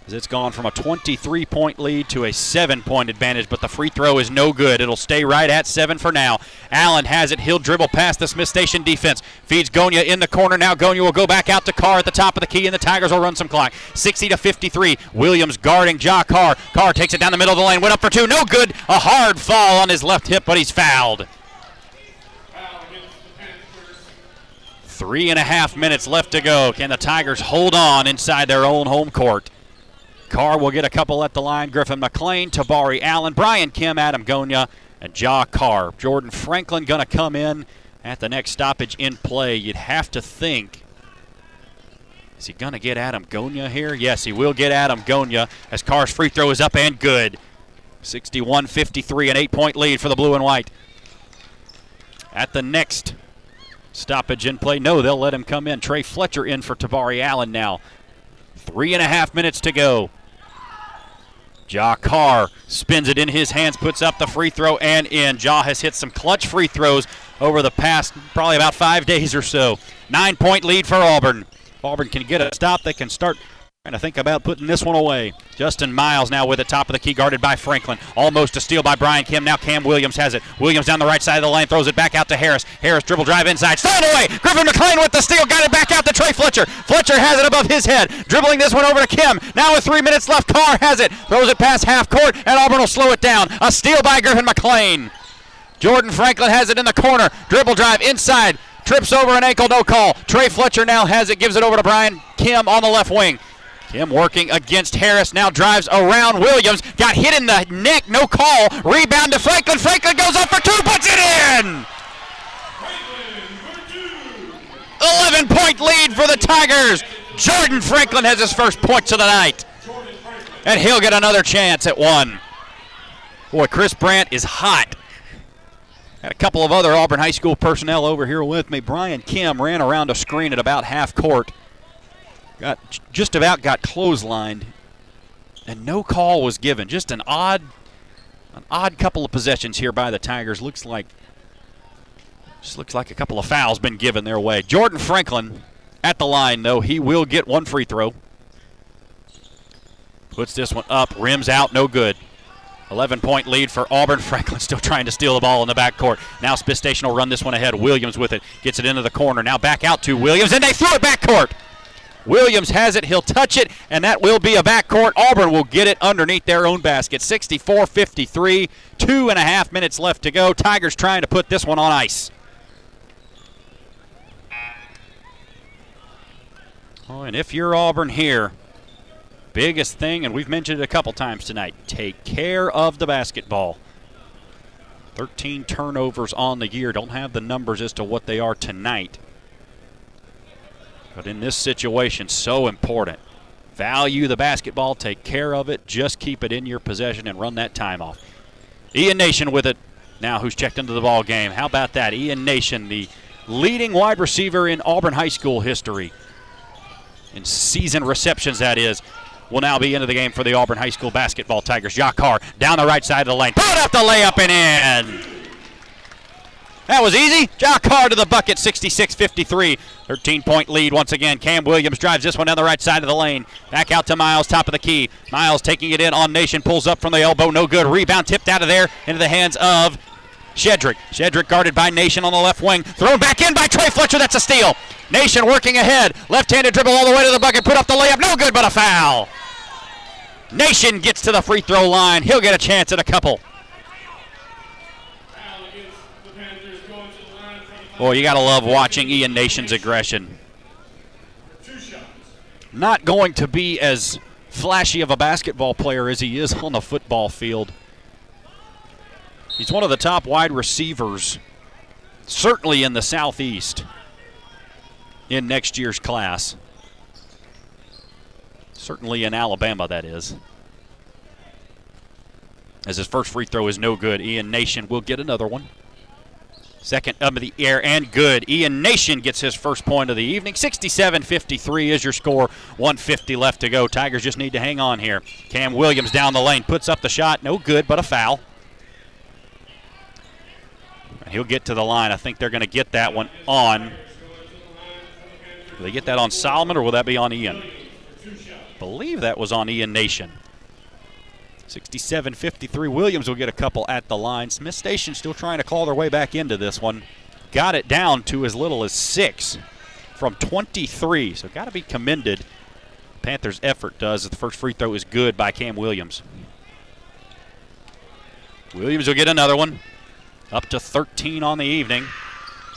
as it's gone from a twenty-three point lead to a seven point advantage, but the free throw is no good. It'll stay right at seven for now. Allen has it. He'll dribble past the Smith Station defense. Feeds Gonya in the corner. Now Gonya will go back out to Carr at the top of the key, and the Tigers will run some clock. sixty to fifty-three. Williams guarding Ja'Carr. Carr takes it down the middle of the lane. Went up for two. No good. A hard fall on his left hip, but he's fouled. Three and a half minutes left to go. Can the Tigers hold on inside their own home court? Carr will get a couple at the line. Griffin McLean, Tabari Allen, Brian Kim, Adam Gonya, and Ja'Carr. Jordan Franklin going to come in at the next stoppage in play. You'd have to think, is he going to get Adam Gonya here? Yes, he will get Adam Gonya as Carr's free throw is up and good. sixty-one fifty-three, an eight point lead for the blue and white. At the next stoppage in play, no, they'll let him come in. Trey Fletcher in for Tabari Allen now. Three and a half minutes to go. Ja'Carr spins it in his hands, puts up the free throw and in. Ja has hit some clutch free throws over the past probably about five days or so. Nine-point lead for Auburn. If Auburn can get a stop, they can start trying to think about putting this one away. Justin Miles now with the top of the key, guarded by Franklin. Almost a steal by Brian Kim. Now Cam Williams has it. Williams down the right side of the lane, throws it back out to Harris. Harris dribble drive inside, stolen away. Griffin McLean with the steal, got it back out to Trey Fletcher. Fletcher has it above his head, dribbling this one over to Kim. Now with three minutes left, Carr has it. Throws it past half court, and Auburn will slow it down. A steal by Griffin McLean. Jordan Franklin has it in the corner. Dribble drive inside, trips over an ankle, no call. Trey Fletcher now has it, gives it over to Brian Kim on the left wing. Kim working against Harris, now drives around Williams, got hit in the neck, no call, rebound to Franklin. Franklin goes up for two, puts it in! eleven point lead for the Tigers. Jordan Franklin has his first points of the night, and he'll get another chance at one. Boy, Chris Brandt is hot. Got a couple of other Auburn High School personnel over here with me. Brian Kim ran around a screen at about half court. Got, just about got clotheslined, and no call was given. Just an odd, an odd couple of possessions here by the Tigers. Looks like, just looks like a couple of fouls been given their way. Jordan Franklin at the line, though. He will get one free throw. Puts this one up, rims out, no good. eleven point lead for Auburn. Franklin still trying to steal the ball in the backcourt. Now Smith Station will run this one ahead. Williams with it, gets it into the corner. Now back out to Williams, and they threw it backcourt. Williams has it, he'll touch it, and that will be a backcourt. Auburn will get it underneath their own basket. sixty-four fifty-three, two and a half minutes left to go. Tigers trying to put this one on ice. Oh, and if you're Auburn here, biggest thing, and we've mentioned it a couple times tonight, take care of the basketball. thirteen turnovers on the year. Don't have the numbers as to what they are tonight, but in this situation, so important. Value the basketball, take care of it, just keep it in your possession and run that time off. Ian Nation with it now, who's checked into the ball game. How about that? Ian Nation, the leading wide receiver in Auburn High School history, in season receptions, that is, will now be into the game for the Auburn High School basketball Tigers. Ja'Carr down the right side of the lane. Put up the layup and in. That was easy. Ja'Carr to the bucket, sixty-six fifty-three. thirteen point lead once again. Cam Williams drives this one down the right side of the lane. Back out to Miles, top of the key. Miles taking it in on Nation, pulls up from the elbow, no good. Rebound tipped out of there into the hands of Shedrick. Shedrick guarded by Nation on the left wing. Thrown back in by Trey Fletcher, that's a steal. Nation working ahead. Left-handed dribble all the way to the bucket, put up the layup, no good, but a foul. Nation gets to the free throw line. He'll get a chance at a couple. Boy, you got to love watching Ian Nation's aggression. Not going to be as flashy of a basketball player as he is on the football field. He's one of the top wide receivers, certainly in the Southeast, in next year's class. Certainly in Alabama, that is. As his first free throw is no good, Ian Nation will get another one. Second up in the air and good. Ian Nation gets his first point of the evening. sixty-seven fifty-three is your score. one fifty left to go. Tigers just need to hang on here. Cam Williams down the lane, puts up the shot. No good, but a foul. He'll get to the line. I think they're going to get that one on. Will they get that on Solomon, or will that be on Ian? I believe that was on Ian Nation. sixty-seven fifty-three. Williams will get a couple at the line. Smith Station still trying to claw their way back into this one. Got it down to as little as six from twenty-three. So got to be commended. Panthers' effort does. The first free throw is good by Cam Williams. Williams will get another one. Up to thirteen on the evening.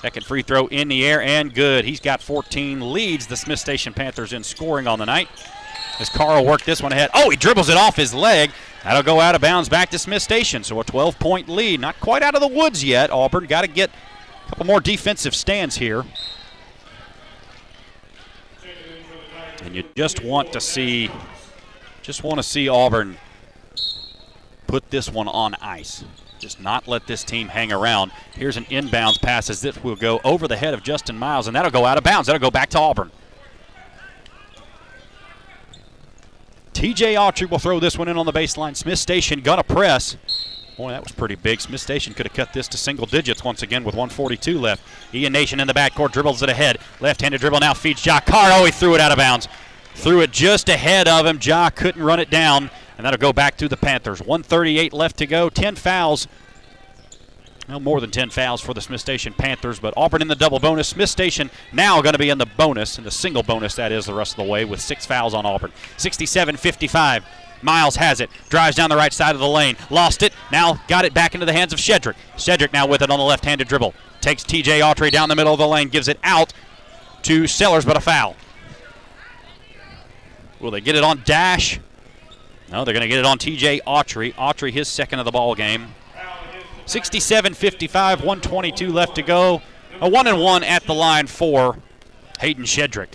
Second free throw in the air and good. He's got fourteen, leads the Smith Station Panthers in scoring on the night. As Carl worked this one ahead. Oh, he dribbles it off his leg. That'll go out of bounds back to Smith Station. So a twelve-point lead. Not quite out of the woods yet. Auburn got to get a couple more defensive stands here. And you just want to see, just want to see Auburn put this one on ice. Just not let this team hang around. Here's an inbounds pass as this will go over the head of Justin Miles, and that'll go out of bounds. That'll go back to Auburn. T J. Autry will throw this one in on the baseline. Smith Station gonna press. Boy, that was pretty big. Smith Station could have cut this to single digits once again with one forty-two left. Ian Nation in the backcourt, dribbles it ahead. Left-handed dribble now feeds Ja'Carr. Oh, he threw it out of bounds. Threw it just ahead of him. Ja couldn't run it down, and that'll go back to the Panthers. one thirty-eight left to go. ten fouls. No more than ten fouls for the Smith Station Panthers, but Auburn in the double bonus. Smith Station now going to be in the bonus, in the single bonus, that is, the rest of the way, with six fouls on Auburn. sixty-seven fifty-five. Miles has it. Drives down the right side of the lane. Lost it. Now got it back into the hands of Shedrick. Shedrick now with it on the left-handed dribble. Takes T J. Autry down the middle of the lane. Gives it out to Sellers, but a foul. Will they get it on Dash? No, they're going to get it on T J. Autry. Autry, his second of the ball game. sixty-seven fifty-five, one twenty-two left to go. A one and one at the line for Hayden Shedrick.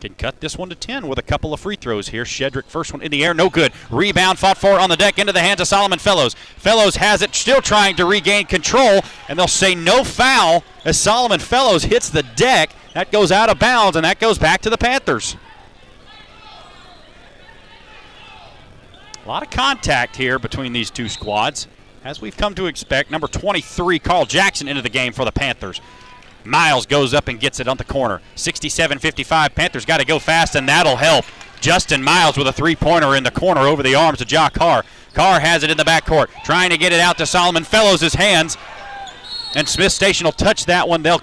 Can cut this one to ten with a couple of free throws here. Shedrick, first one in the air, no good. Rebound fought for on the deck, into the hands of Solomon Fellows. Fellows has it, still trying to regain control, and they'll say no foul as Solomon Fellows hits the deck. That goes out of bounds, and that goes back to the Panthers. A lot of contact here between these two squads, as we've come to expect. Number twenty-three, Carl Jackson, into the game for the Panthers. Miles goes up and gets it on the corner. sixty-seven fifty-five, Panthers got to go fast, and that'll help. Justin Miles with a three-pointer in the corner over the arms of Ja'Carr. Carr has it in the backcourt, trying to get it out to Solomon Fellows' hands, and Smith Station will touch that one. They'll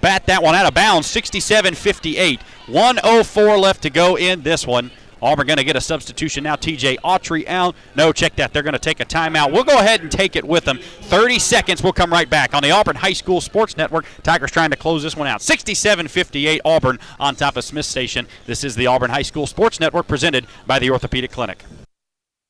bat that one out of bounds, sixty-seven fifty-eight. one oh four left to go in this one. Auburn going to get a substitution now. T J. Autry out. No, check that. They're going to take a timeout. We'll go ahead and take it with them. thirty seconds. We'll come right back on the Auburn High School Sports Network. Tigers trying to close this one out. sixty-seven fifty-eight Auburn on top of Smith Station. This is the Auburn High School Sports Network presented by the Orthopedic Clinic.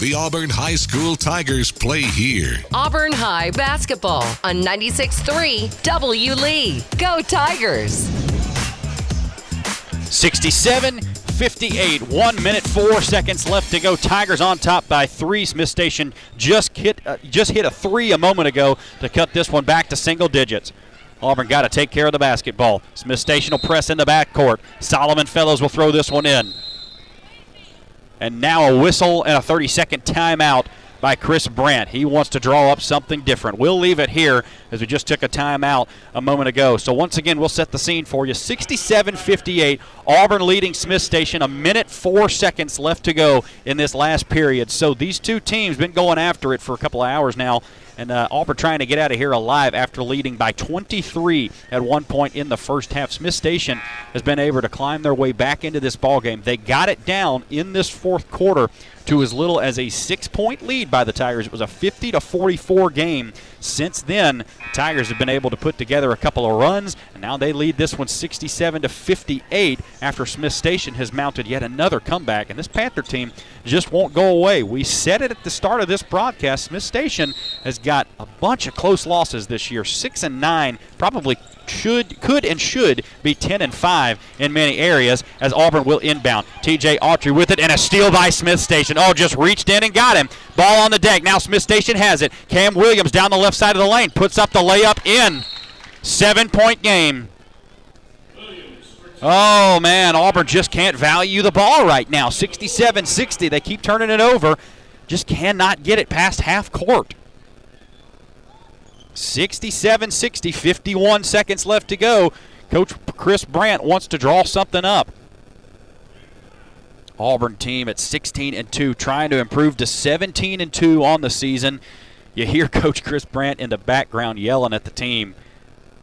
The Auburn High School Tigers play here. Auburn High basketball on ninety-six three W. Lee. Go Tigers! sixty-seven fifty-eight, one minute, four seconds left to go. Tigers on top by three. Smith Station just hit, uh, just hit a three a moment ago to cut this one back to single digits. Auburn got to take care of the basketball. Smith Station will press in the backcourt. Solomon Fellows will throw this one in. And now a whistle and a thirty-second timeout by Chris Brandt. He wants to draw up something different. We'll leave it here as we just took a timeout a moment ago. So once again, we'll set the scene for you. sixty-seven fifty-eight, Auburn leading Smith Station. A minute, four seconds left to go in this last period. So these two teams been going after it for a couple of hours now. And uh, Auburn trying to get out of here alive after leading by twenty-three at one point in the first half. Smith Station has been able to climb their way back into this ballgame. They got it down in this fourth quarter to as little as a six-point lead by the Tigers. It was a fifty to forty-four game. Since then, Tigers have been able to put together a couple of runs, and now they lead this one sixty-seven to fifty-eight after Smith Station has mounted yet another comeback, and this Panther team just won't go away. We said it at the start of this broadcast. Smith Station has got a bunch of close losses this year, six and nine, probably should could and should be ten and five in many areas as Auburn will inbound. T J. Autry with it, and a steal by Smith Station. Oh, just reached in and got him. Ball on the deck. Now Smith Station has it. Cam Williams down the left side of the lane. Puts up the layup in. Seven-point game. Oh, man, Auburn just can't value the ball right now. sixty-seven sixty. They keep turning it over. Just cannot get it past half court. sixty-seven sixty, fifty-one seconds left to go. Coach Chris Brandt wants to draw something up. Auburn team at sixteen and two, trying to improve to seventeen and two on the season. You hear Coach Chris Brandt in the background yelling at the team.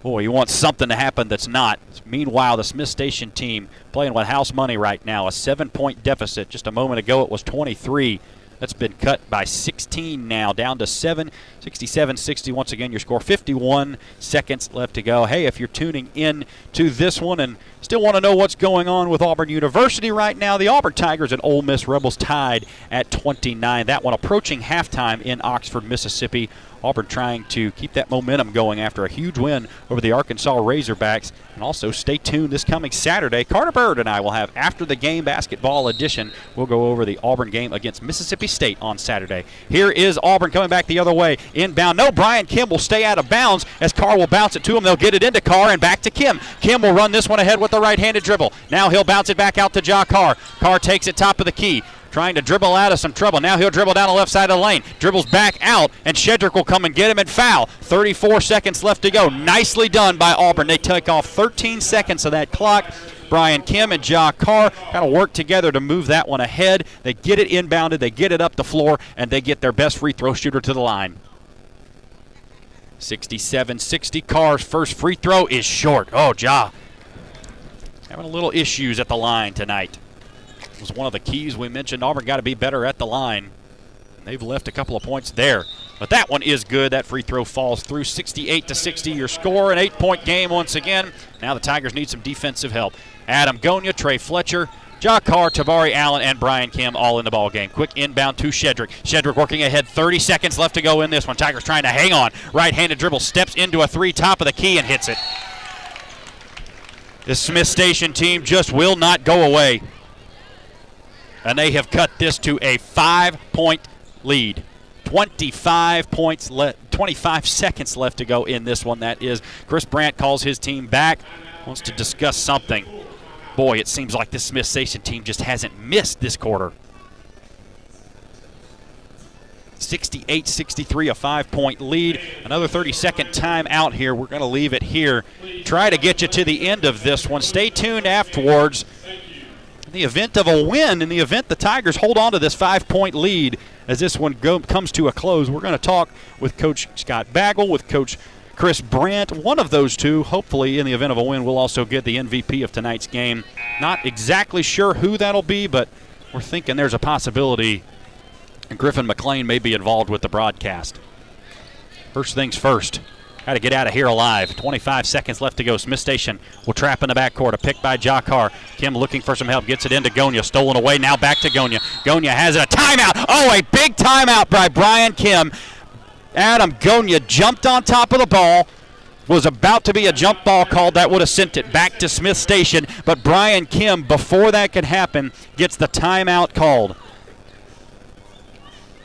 Boy, he wants something to happen that's not. Meanwhile, the Smith Station team playing with house money right now, a seven-point deficit. Just a moment ago, it was twenty-three. That's been cut by sixteen now, down to seven, sixty-seven sixty. Once again, your score, fifty-one seconds left to go. Hey, if you're tuning in to this one and still want to know what's going on with Auburn University right now, the Auburn Tigers and Ole Miss Rebels tied at twenty-nine. That one approaching halftime in Oxford, Mississippi. Auburn trying to keep that momentum going after a huge win over the Arkansas Razorbacks. And also stay tuned this coming Saturday. Carter Bird and I will have After the Game Basketball Edition. We'll go over the Auburn game against Mississippi State on Saturday. Here is Auburn coming back the other way. Inbound. No, Brian Kim will stay out of bounds as Carr will bounce it to him. They'll get it into Carr and back to Kim. Kim will run this one ahead with the right-handed dribble. Now he'll bounce it back out to Ja'Carr. Carr takes it top of the key. Trying to dribble out of some trouble. Now he'll dribble down the left side of the lane. Dribbles back out, and Shedrick will come and get him and foul. thirty-four seconds left to go. Nicely done by Auburn. They take off thirteen seconds of that clock. Brian Kim and Ja'Carr kind of work together to move that one ahead. They get it inbounded. They get it up the floor, and they get their best free throw shooter to the line. sixty-seven sixty. Carr's first free throw is short. Oh, Ja. Having a little issues at the line tonight. Was one of the keys we mentioned. Auburn got to be better at the line. They've left a couple of points there. But that one is good. That free throw falls through. sixty-eight to sixty, your score. An eight-point game once again. Now the Tigers need some defensive help. Adam Gonya, Trey Fletcher, Ja'Carr, Tabari Allen, and Brian Kim all in the ballgame. Quick inbound to Shedrick. Shedrick working ahead. thirty seconds left to go in this one. Tigers trying to hang on. Right-handed dribble. Steps into a three, top of the key, and hits it. This Smith Station team just will not go away. And they have cut this to a five-point lead. twenty-five points left, twenty-five seconds left to go in this one. That is, Chris Brandt calls his team back, wants to discuss something. Boy, it seems like this Smith Station team just hasn't missed this quarter. sixty-eight sixty-three, a five-point lead. Another thirty-second timeout here. We're going to leave it here. Try to get you to the end of this one. Stay tuned afterwards. In the event of a win, in the event the Tigers hold on to this five-point lead as this one go, comes to a close, we're going to talk with Coach Scott Bagwell, with Coach Chris Brandt. One of those two, hopefully, in the event of a win, we'll also get the M V P of tonight's game. Not exactly sure who that'll be, but we're thinking there's a possibility Griffin McLean may be involved with the broadcast. First things first. Got to get out of here alive. twenty-five seconds left to go. Smith Station will trap in the backcourt. A pick by Ja'Carr. Kim looking for some help. Gets it into Gonya. Stolen away. Now back to Gonya. Gonya has it. A timeout. Oh, a big timeout by Brian Kim. Adam Gonya jumped on top of the ball. Was about to be a jump ball called. That would have sent it back to Smith Station. But Brian Kim, before that could happen, gets the timeout called.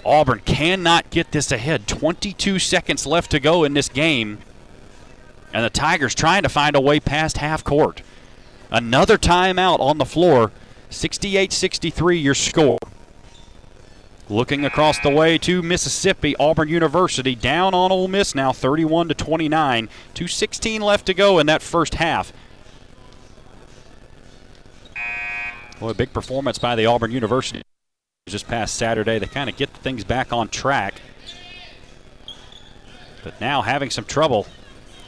Auburn cannot get this ahead. twenty-two seconds left to go in this game. And the Tigers trying to find a way past half court. Another timeout on the floor. sixty-eight sixty-three, your score. Looking across the way to Mississippi, Auburn University down on Ole Miss now, thirty-one to twenty-nine. two sixteen left to go in that first half. Boy, a big performance by the Auburn University this past Saturday. They kind of get things back on track. But now having some trouble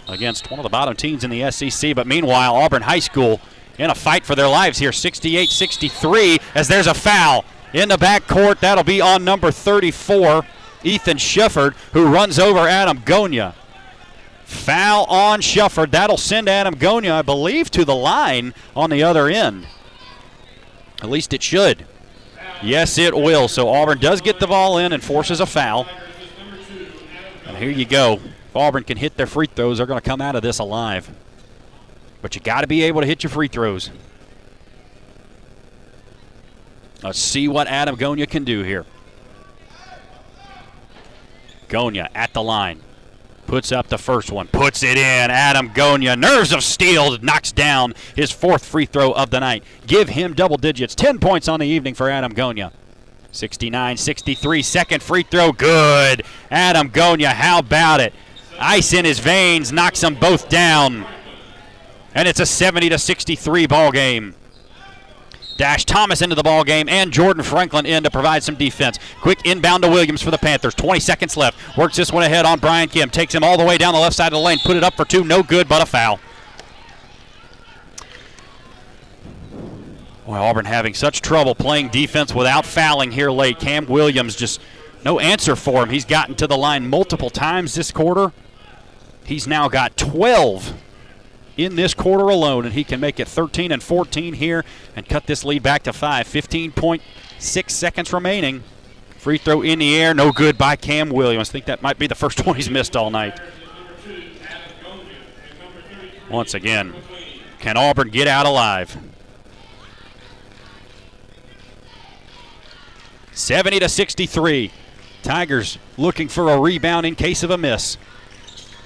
against one of the bottom teams in the S E C. But meanwhile, Auburn High School in a fight for their lives here, sixty-eight sixty-three, as there's a foul in the backcourt. That'll be on number thirty-four, Ethan Shufford, who runs over Adam Gonya. Foul on Shufford. That'll send Adam Gonya, I believe, to the line on the other end. At least it should. Yes, it will. So Auburn does get the ball in and forces a foul. And here you go. If Auburn can hit their free throws, they're going to come out of this alive. But you got to be able to hit your free throws. Let's see what Adam Gonya can do here. Gonya at the line. Puts up the first one. Puts it in. Adam Gonya, nerves of steel, knocks down his fourth free throw of the night. Give him double digits. Ten points on the evening for Adam Gonya. sixty-nine sixty-three, second free throw. Good. Adam Gonya, how about it? Ice in his veins, knocks them both down. And it's a seventy to sixty-three ball game. Dash Thomas into the ball game, and Jordan Franklin in to provide some defense. Quick inbound to Williams for the Panthers. twenty seconds left. Works this one ahead on Brian Kim. Takes him all the way down the left side of the lane. Put it up for two. No good, but a foul. Boy, Auburn having such trouble playing defense without fouling here late. Cam Williams, just no answer for him. He's gotten to the line multiple times this quarter. He's now got twelve in this quarter alone, and he can make it thirteen and fourteen here and cut this lead back to five. fifteen point six seconds remaining. Free throw in the air, no good by Cam Williams. I think that might be the first one he's missed all night. Once again, can Auburn get out alive? seventy to sixty-three. Tigers looking for a rebound in case of a miss.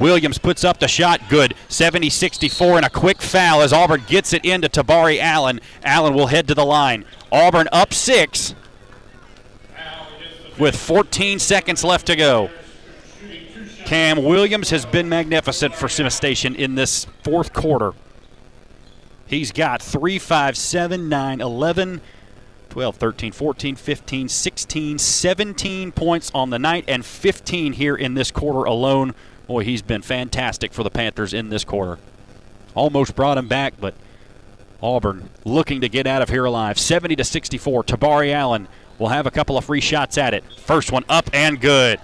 Williams puts up the shot, good. seventy sixty-four, and a quick foul as Auburn gets it into Tabari Allen. Allen will head to the line. Auburn up six with fourteen seconds left to go. Cam Williams has been magnificent for Simms Station in this fourth quarter. He's got three, five, seven, nine, eleven, twelve, thirteen, fourteen, fifteen, sixteen, seventeen points on the night, and fifteen here in this quarter alone. Boy, he's been fantastic for the Panthers in this quarter. Almost brought him back, but Auburn looking to get out of here alive. seventy to sixty-four, Tabari Allen will have a couple of free shots at it. First one up and good.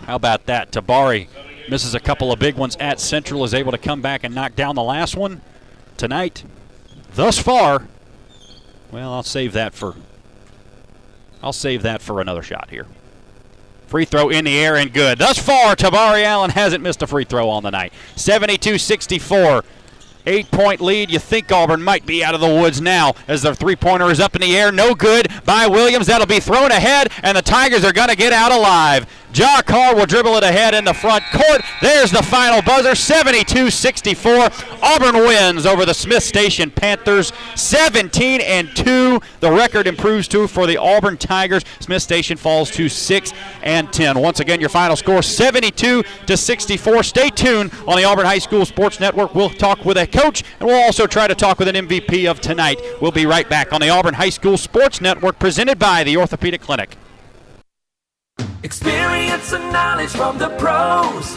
How about that? Tabari misses a couple of big ones at Central, is able to come back and knock down the last one tonight. Thus far, well, I'll save that for, I'll save that for another shot here. Free throw in the air and good. Thus far, Tabari Allen hasn't missed a free throw on the night. seventy-two sixty-four, eight-point lead. You think Auburn might be out of the woods now as their three-pointer is up in the air. No good by Williams. That'll be thrown ahead, and the Tigers are going to get out alive. Ja'Carr will dribble it ahead in the front court. There's the final buzzer, seventy-two sixty-four. Auburn wins over the Smith Station Panthers, seventeen and two. The record improves to for the Auburn Tigers. Smith Station falls to six and ten. Once again, your final score, seventy-two to sixty-four. Stay tuned on the Auburn High School Sports Network. We'll talk with a coach, and we'll also try to talk with an M V P of tonight. We'll be right back on the Auburn High School Sports Network, presented by the Orthopedic Clinic. Experience and knowledge from the pros.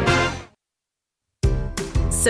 So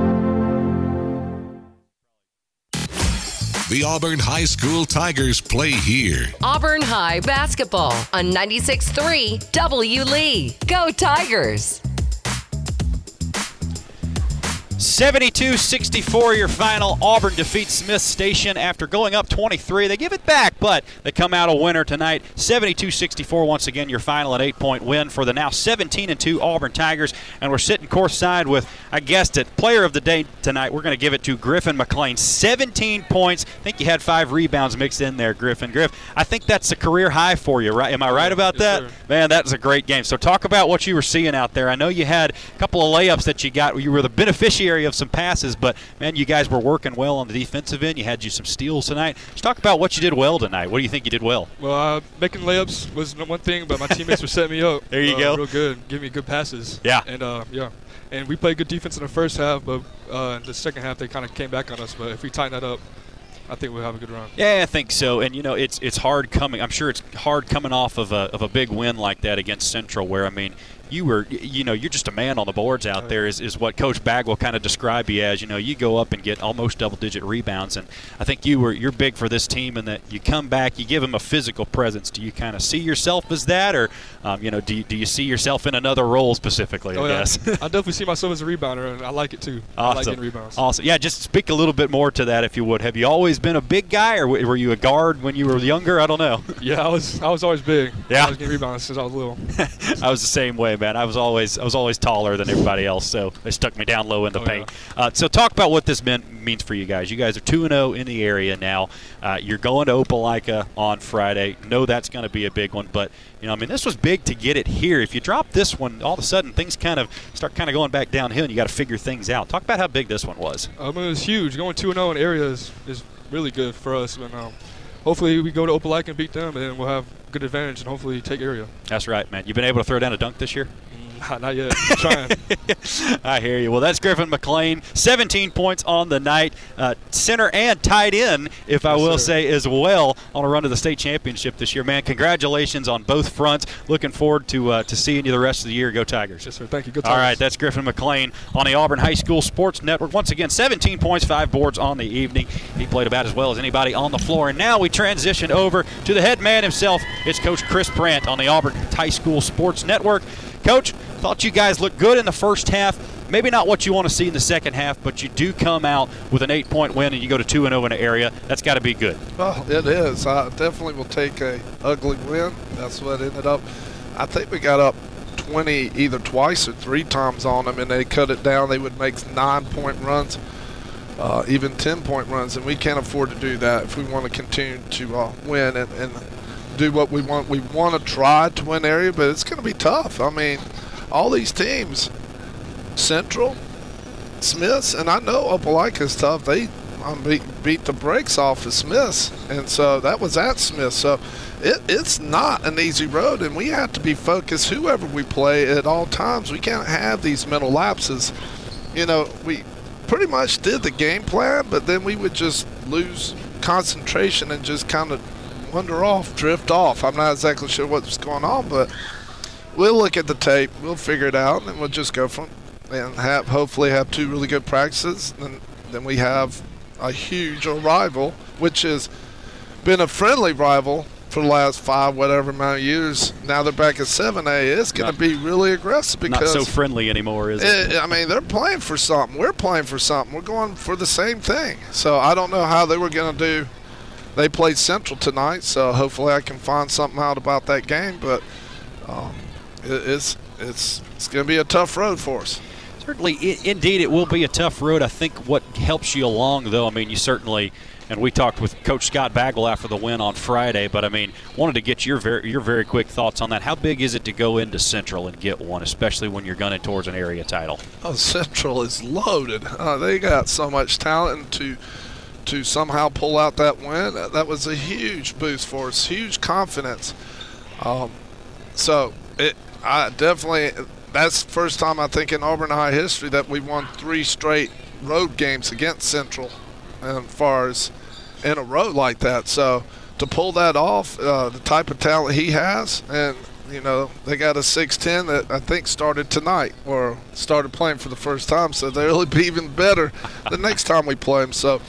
The Auburn High School Tigers play here. Auburn High basketball on ninety-six three W. Lee. Go Tigers! seventy-two sixty-four, your final. Auburn defeats Smith Station after going up twenty-three. They give it back, but they come out a winner tonight. seventy-two sixty-four, once again, your final, an eight-point win for the now seventeen and two Auburn Tigers. And we're sitting courtside with, I guessed it, player of the day tonight. We're going to give it to Griffin McLean. seventeen points. I think you had five rebounds mixed in there, Griffin. Griff, I think that's a career high for you, right? Am I right about that? Yes, sir. Man, that was a great game. So talk about what you were seeing out there. I know you had a couple of layups that you got. You were the beneficiary of some passes, but man, you guys were working well on the defensive end. You had you some steals tonight. Let's talk about what you did well tonight. What do you think you did well? Well, uh, making layups was one thing, but my teammates were setting me up. There you uh, go. Real good, giving me good passes. Yeah. And uh, yeah, and we played good defense in the first half, but uh, in the second half they kind of came back on us. But if we tighten that up, I think we'll have a good run. Yeah, I think so. And, you know, it's it's hard coming. I'm sure it's hard coming off of a of a big win like that against Central, where, I mean, you were, you know, you're just a man on the boards out there is, is what Coach Bagwell kind of described you as. You know, you go up and get almost double-digit rebounds, and I think you were, you're big for this team in that you come back, you give them a physical presence. Do you kind of see yourself as that, or, um, you know, do you, do you see yourself in another role specifically, oh, I yeah. guess? I definitely see myself as a rebounder, and I like it too. Awesome. I like getting rebounds. Awesome. Yeah, just speak a little bit more to that, if you would. Have you always been a big guy, or were you a guard when you were younger? I don't know. Yeah, I was I was always big. Yeah. I was getting rebounds since I was little. I was the same way. Man, I was always I was always taller than everybody else, so they stuck me down low in the oh, paint. Yeah. Uh, so talk about what this meant, means for you guys. You guys are two and oh in the area now. Uh, you're going to Opelika on Friday. No, that's going to be a big one, but you know, I mean, this was big to get it here. If you drop this one, all of a sudden things kind of start kind of going back downhill, and you got to figure things out. Talk about how big this one was. Um, it was huge. Going two and oh in the area is, is really good for us, and um, hopefully we go to Opelika and beat them, and we'll have good advantage and hopefully take area. That's right, man. You've been able to throw down a dunk this year? Not yet. I'm trying. I hear you. Well, that's Griffin McLean. seventeen points on the night. Uh, center and tight end, if yes, I will sir. say, as well, on a run to the state championship this year. Man, congratulations on both fronts. Looking forward to uh, to seeing you the rest of the year. Go Tigers. Yes, sir. Thank you. Go Tigers. All right, that's Griffin McLean on the Auburn High School Sports Network. Once again, seventeen points, five boards on the evening. He played about as well as anybody on the floor. And now we transition over to the head man himself. It's Coach Chris Brandt on the Auburn High School Sports Network. Coach, thought you guys looked good in the first half. Maybe not what you want to see in the second half, but you do come out with an eight-point win and you go to two and oh in the area. That's got to be good. Oh, it is. I definitely will take a ugly win. That's what ended up. I think we got up twenty either twice or three times on them, and they cut it down. They would make nine-point runs, uh, even ten-point runs, and we can't afford to do that if we want to continue to uh, win and, and do what we want. We want to try to win area, but it's going to be tough. I mean, all these teams, Central, Smiths, and I know Opelika is tough. They um, beat, beat the brakes off of Smiths, and so that was at Smiths. So it, it's not an easy road, and we have to be focused whoever we play at all times. We can't have these mental lapses. You know, we pretty much did the game plan, but then we would just lose concentration and just kind of wander off, drift off. I'm not exactly sure what's going on, but we'll look at the tape. We'll figure it out, and we'll just go from and have hopefully have two really good practices. And then we have a huge rival, which has been a friendly rival for the last five, whatever amount of years. Now they're back at seven A. It's going to be really aggressive because not so friendly anymore, is it? it? I mean, they're playing for something. We're playing for something. We're going for the same thing. So I don't know how they were going to do. They played Central tonight, so hopefully I can find something out about that game. But um, it, it's it's it's going to be a tough road for us. Certainly, it, indeed, it will be a tough road. I think what helps you along, though, I mean, you certainly. And we talked with Coach Scott Bagwell after the win on Friday, but, I mean, wanted to get your very, your very quick thoughts on that. How big is it to go into Central and get one, especially when you're gunning towards an area title? Oh, Central is loaded. Uh, they got so much talent, and to to somehow pull out that win, that was a huge boost for us, huge confidence. Um, so it, I definitely, that's the first time I think in Auburn High history that we won three straight road games against Central as far as in a row like that. So to pull that off, uh, the type of talent he has, and, you know, they got a six ten that I think started tonight or started playing for the first time, so they'll be even better the next time we play them. So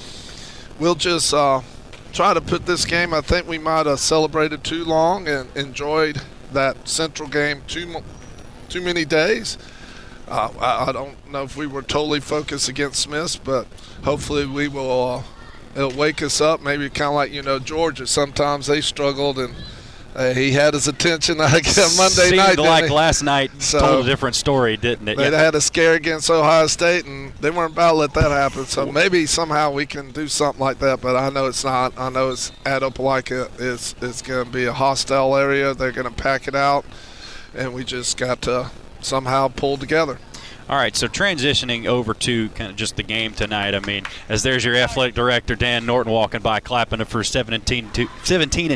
we'll just uh, try to put this game. I think we might have celebrated too long and enjoyed that Central game too, too many days. Uh, I, I don't know if we were totally focused against Smiths, but hopefully we will uh, – it'll wake us up, maybe kind of like, you know, Georgia. Sometimes they struggled, and uh, he had his attention like Monday Seemed night. Seemed like he? last night so told a different story, didn't it? They yeah. had a scare against Ohio State, and they weren't about to let that happen. So maybe somehow we can do something like that, but I know it's not. I know it's add up like a, it's, it's going to be a hostile area. They're going to pack it out, and we just got to somehow pull together. All right, so transitioning over to kind of just the game tonight. I mean, as there's your athletic director, Dan Norton, walking by, clapping it for seventeen and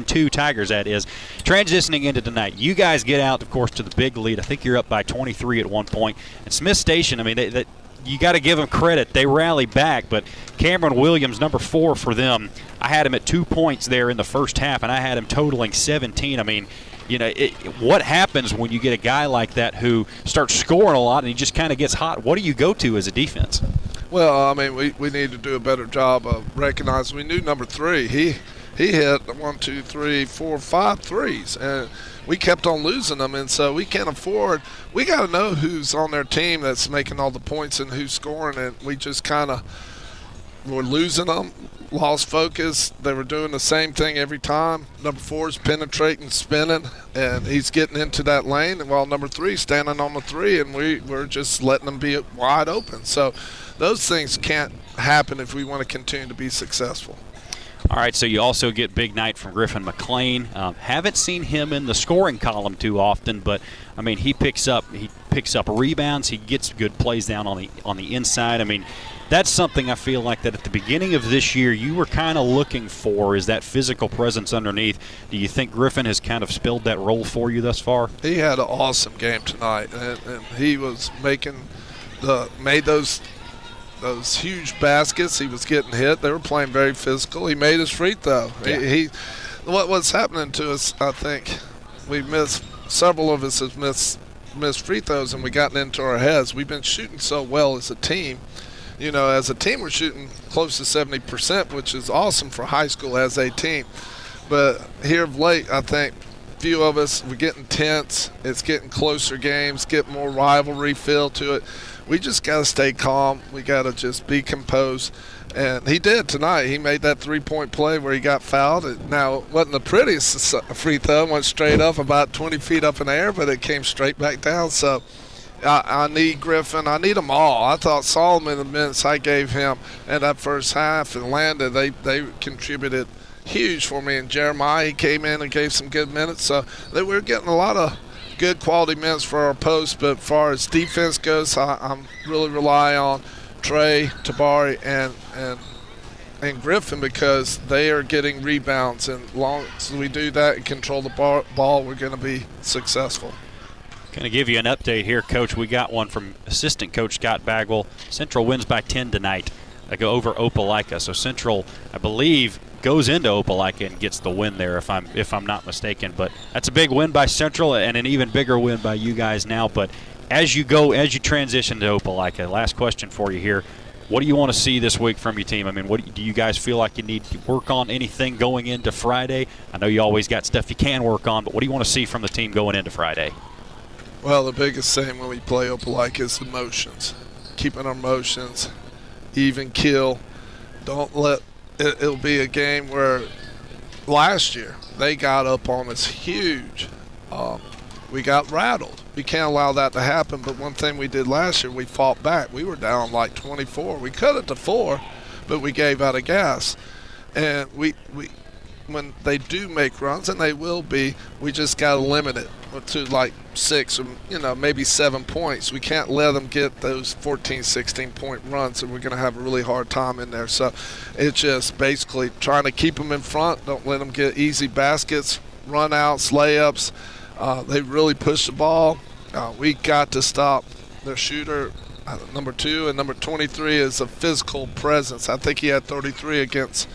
two Tigers, that is. Transitioning into tonight, you guys get out, of course, to the big lead. I think you're up by twenty-three at one point. And Smith Station, I mean, they, they, you got to give them credit. They rally back, but Cameron Williams, number four for them, I had him at two points there in the first half, and I had him totaling seventeen. I mean, you know, it, what happens when you get a guy like that who starts scoring a lot and he just kind of gets hot? What do you go to as a defense? Well, I mean, we, we need to do a better job of recognizing. We knew number three. He he hit one, two, three, four, five threes, and we kept on losing them. And so we can't afford – we got to know who's on their team that's making all the points and who's scoring, and we just kind of were losing them. Lost focus. They were doing the same thing every time. Number four is penetrating, spinning, and he's getting into that lane, while number three is standing on the three, and we, we're just letting them be wide open. So those things can't happen if we want to continue to be successful. All right, so you also get big night from Griffin McLean. Um, haven't seen him in the scoring column too often, but, I mean, he picks up he picks up rebounds. He gets good plays down on the on the inside. I mean, that's something I feel like that at the beginning of this year you were kind of looking for, is that physical presence underneath. Do you think Griffin has kind of spilled that role for you thus far? He had an awesome game tonight, and, and he was making the made those those huge baskets. He was getting hit. They were playing very physical. He made his free throw. Yeah. He, he what what's happening to us? I think we missed several of us have missed missed free throws, and we gotten into our heads. We've been shooting so well as a team. You know, as a team, we're shooting close to seventy percent, which is awesome for high school as a team. But here of late, I think few of us, we're getting tense. It's getting closer games, get more rivalry feel to it. We just got to stay calm. We got to just be composed. And he did tonight. He made that three-point play where he got fouled. Now, it wasn't the prettiest free throw. Went straight up about twenty feet up in the air, but it came straight back down. So I, I need Griffin. I need them all. I thought Solomon, the minutes I gave him in that first half, and Landon, they, they contributed huge for me. And Jeremiah, he came in and gave some good minutes. So they, we're getting a lot of good quality minutes for our post. But as far as defense goes, I, I'm really rely on Trey, Tabari, and, and and Griffin, because they are getting rebounds. And as long as we do that and control the bar, ball, we're going to be successful. Going to give you an update here, Coach. We got one from Assistant Coach Scott Bagwell. Central wins by ten tonight. They go over Opelika. So Central, I believe, goes into Opelika and gets the win there, if I'm if I'm not mistaken. But that's a big win by Central and an even bigger win by you guys now. But as you go, as you transition to Opelika, last question for you here. What do you want to see this week from your team? I mean, what do you guys feel like you need to work on? Anything going into Friday? I know you always got stuff you can work on, but what do you want to see from the team going into Friday? Well, the biggest thing when we play Opelika is emotions. Keeping our emotions even keel. Don't let it, it'll be a game where last year they got up on us huge. Um, we got rattled. We can't allow that to happen, but one thing we did last year, we fought back. We were down like twenty-four. We cut it to four, but we gave out of gas. And we, we when they do make runs, and they will be, we just got to limit it to like six or, you know, maybe seven points. We can't let them get those fourteen, sixteen-point runs, and we're going to have a really hard time in there. So it's just basically trying to keep them in front, don't let them get easy baskets, run-outs, layups. Uh, they really push the ball. Uh, we got to stop their shooter, uh, number two, and number twenty-three is a physical presence. I think he had thirty-three against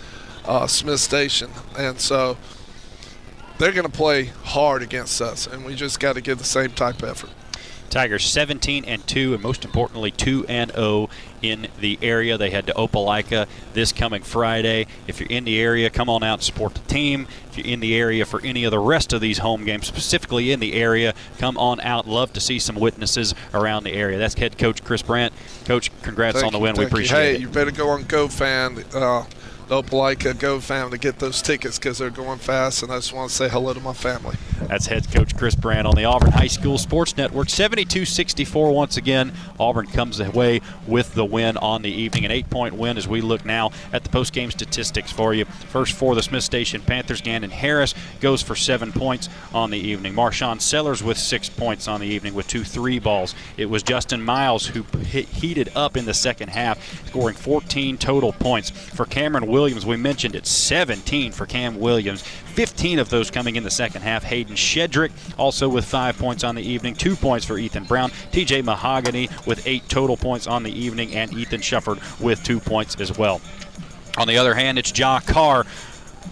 uh, Smith Station, and so they're going to play hard against us, and we just got to give the same type of effort. Tigers seventeen and two, and most importantly two and oh in the area. They head to Opelika this coming Friday. If you're in the area, come on out and support the team. If you're in the area for any of the rest of these home games, specifically in the area, come on out. Love to see some witnesses around the area. That's head coach Chris Brandt. Coach, congrats thank on the win. You, we appreciate you. Hey, it. Hey, you better go on GoFan. Uh, Opelika GoFam to get those tickets because they're going fast, and I just want to say hello to my family. That's head coach Chris Brandt on the Auburn High School Sports Network. seventy-two sixty-four once again. Auburn comes away with the win on the evening, an eight-point win as we look now at the postgame statistics for you. First for the Smith Station Panthers, Gannon Harris goes for seven points on the evening. Marshawn Sellers with six points on the evening with two three balls. It was Justin Miles who hit, heated up in the second half, scoring fourteen total points. For Cameron Williams, Williams, we mentioned it, seventeen for Cam Williams, fifteen of those coming in the second half. Hayden Shedrick also with five points on the evening, two points for Ethan Brown. T J. Mahogany with eight total points on the evening, and Ethan Shufford with two points as well. On the other hand, it's Ja'Carr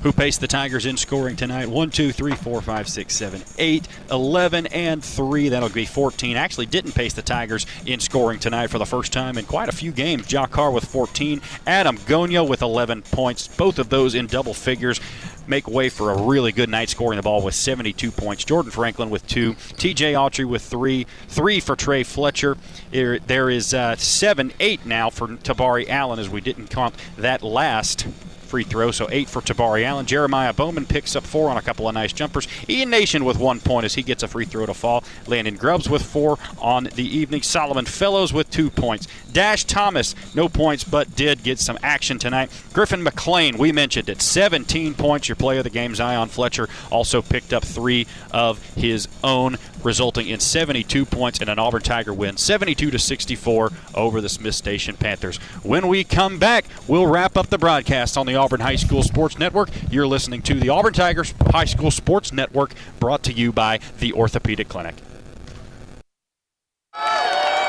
who paced the Tigers in scoring tonight. one, two, three, four, five, six, seven, eight, eleven, and three. That'll be fourteen. Actually didn't pace the Tigers in scoring tonight for the first time in quite a few games. Ja'Carr with fourteen. Adam Gonya with eleven points. Both of those in double figures. Make way for a really good night scoring the ball with seventy-two points. Jordan Franklin with two. T J. Autry with three. Three for Trey Fletcher. There is uh, seven, eight now for Tabari Allen, as we didn't count that last free throw, so eight for Tabari Allen. Jeremiah Bowman picks up four on a couple of nice jumpers. Ian Nation with one point as he gets a free throw to fall. Landon Grubbs with four on the evening. Solomon Fellows with two points. Dash Thomas, no points, but did get some action tonight. Griffin McLean, we mentioned it, seventeen points. Your player of the game, Zion Fletcher, also picked up three of his own, resulting in seventy-two points and an Auburn Tiger win, seventy-two to sixty-four over the Smith Station Panthers. When we come back, we'll wrap up the broadcast on the Auburn High School Sports Network. You're listening to the Auburn Tigers High School Sports Network, brought to you by the Orthopedic Clinic.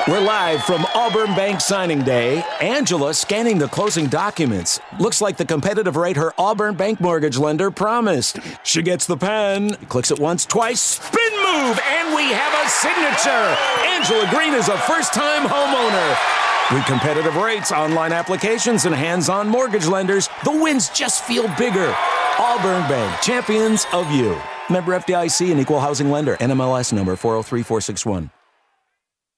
We're live from Auburn Bank Signing Day. Angela scanning the closing documents. Looks like the competitive rate her Auburn Bank mortgage lender promised. She gets the pen, clicks it once, twice, spin move, and we have a signature. Angela Green is a first-time homeowner. With competitive rates, online applications, and hands-on mortgage lenders, the wins just feel bigger. Auburn Bank, champions of you. Member F D I C and Equal Housing Lender. N M L S number four oh three four six one.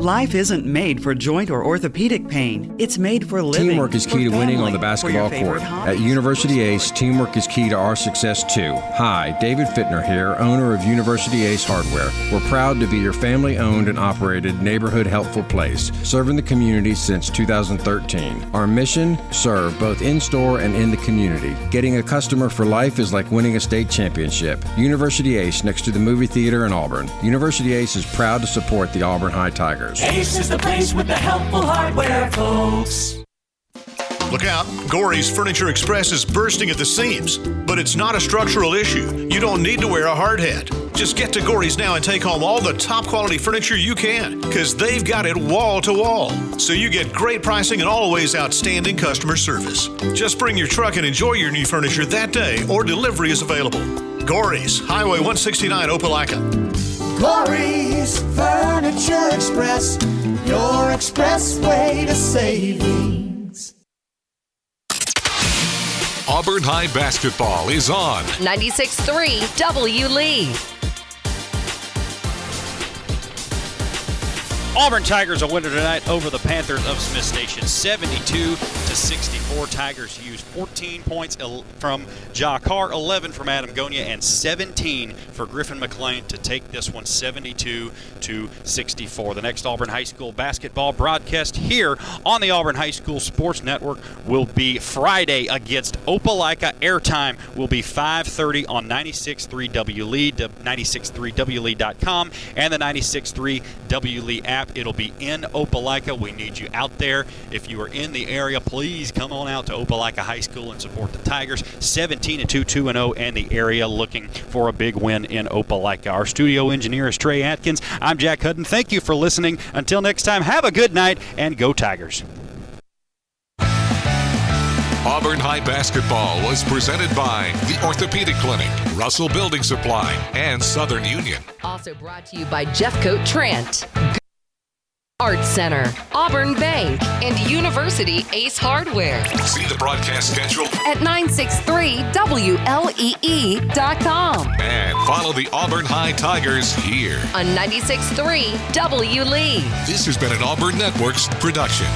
Life isn't made for joint or orthopedic pain. It's made for living. Teamwork is key to winning on the basketball court. At University Ace, teamwork is key to our success too. Hi, David Fittner here, owner of University Ace Hardware. We're proud to be your family-owned and operated neighborhood helpful place, serving the community since two thousand thirteen. Our mission, serve both in-store and in the community. Getting a customer for life is like winning a state championship. University Ace, next to the movie theater in Auburn. University Ace is proud to support the Auburn High Tigers. Burgers. Ace is the place with the helpful hardware, folks. Look out, Gorey's Furniture Express is bursting at the seams, but it's not a structural issue. You don't need to wear a hard hat. Just get to Gorey's now and take home all the top quality furniture you can, because they've got it wall to wall. So you get great pricing and always outstanding customer service. Just bring your truck and enjoy your new furniture that day, or delivery is available. Gorey's, Highway one sixty-nine, Opelika. Gorey's Furniture Express, your expressway to saving. Auburn High basketball is on ninety-six three W. Lee. Auburn Tigers a winner tonight over the Panthers of Smith Station, seventy-two to sixty-four. Tigers used fourteen points from Ja'Carr, eleven from Adam Gonya, and seventeen for Griffin McLean to take this one, seventy-two to sixty-four. The next Auburn High School basketball broadcast here on the Auburn High School Sports Network will be Friday against Opelika. Airtime will be five thirty on ninety-six three W L E, ninety-six three W L E dot com, and the ninety-six three W L E app. It'll be in Opelika. We need you out there. If you are in the area, please come on out to Opelika High School and support the Tigers. seventeen and two, two and oh, and the area looking for a big win in Opelika. Our studio engineer is Trey Atkins. I'm Jack Hudden. Thank you for listening. Until next time, have a good night, and go Tigers. Auburn High Basketball was presented by the Orthopedic Clinic, Russell Building Supply, and Southern Union. Also brought to you by Jeffcoat Trent, Art Center, Auburn Bank, and University Ace Hardware. See the broadcast schedule at nine six three W L E E dot com. And follow the Auburn High Tigers here on ninety-six three W Lee. This has been an Auburn Networks production.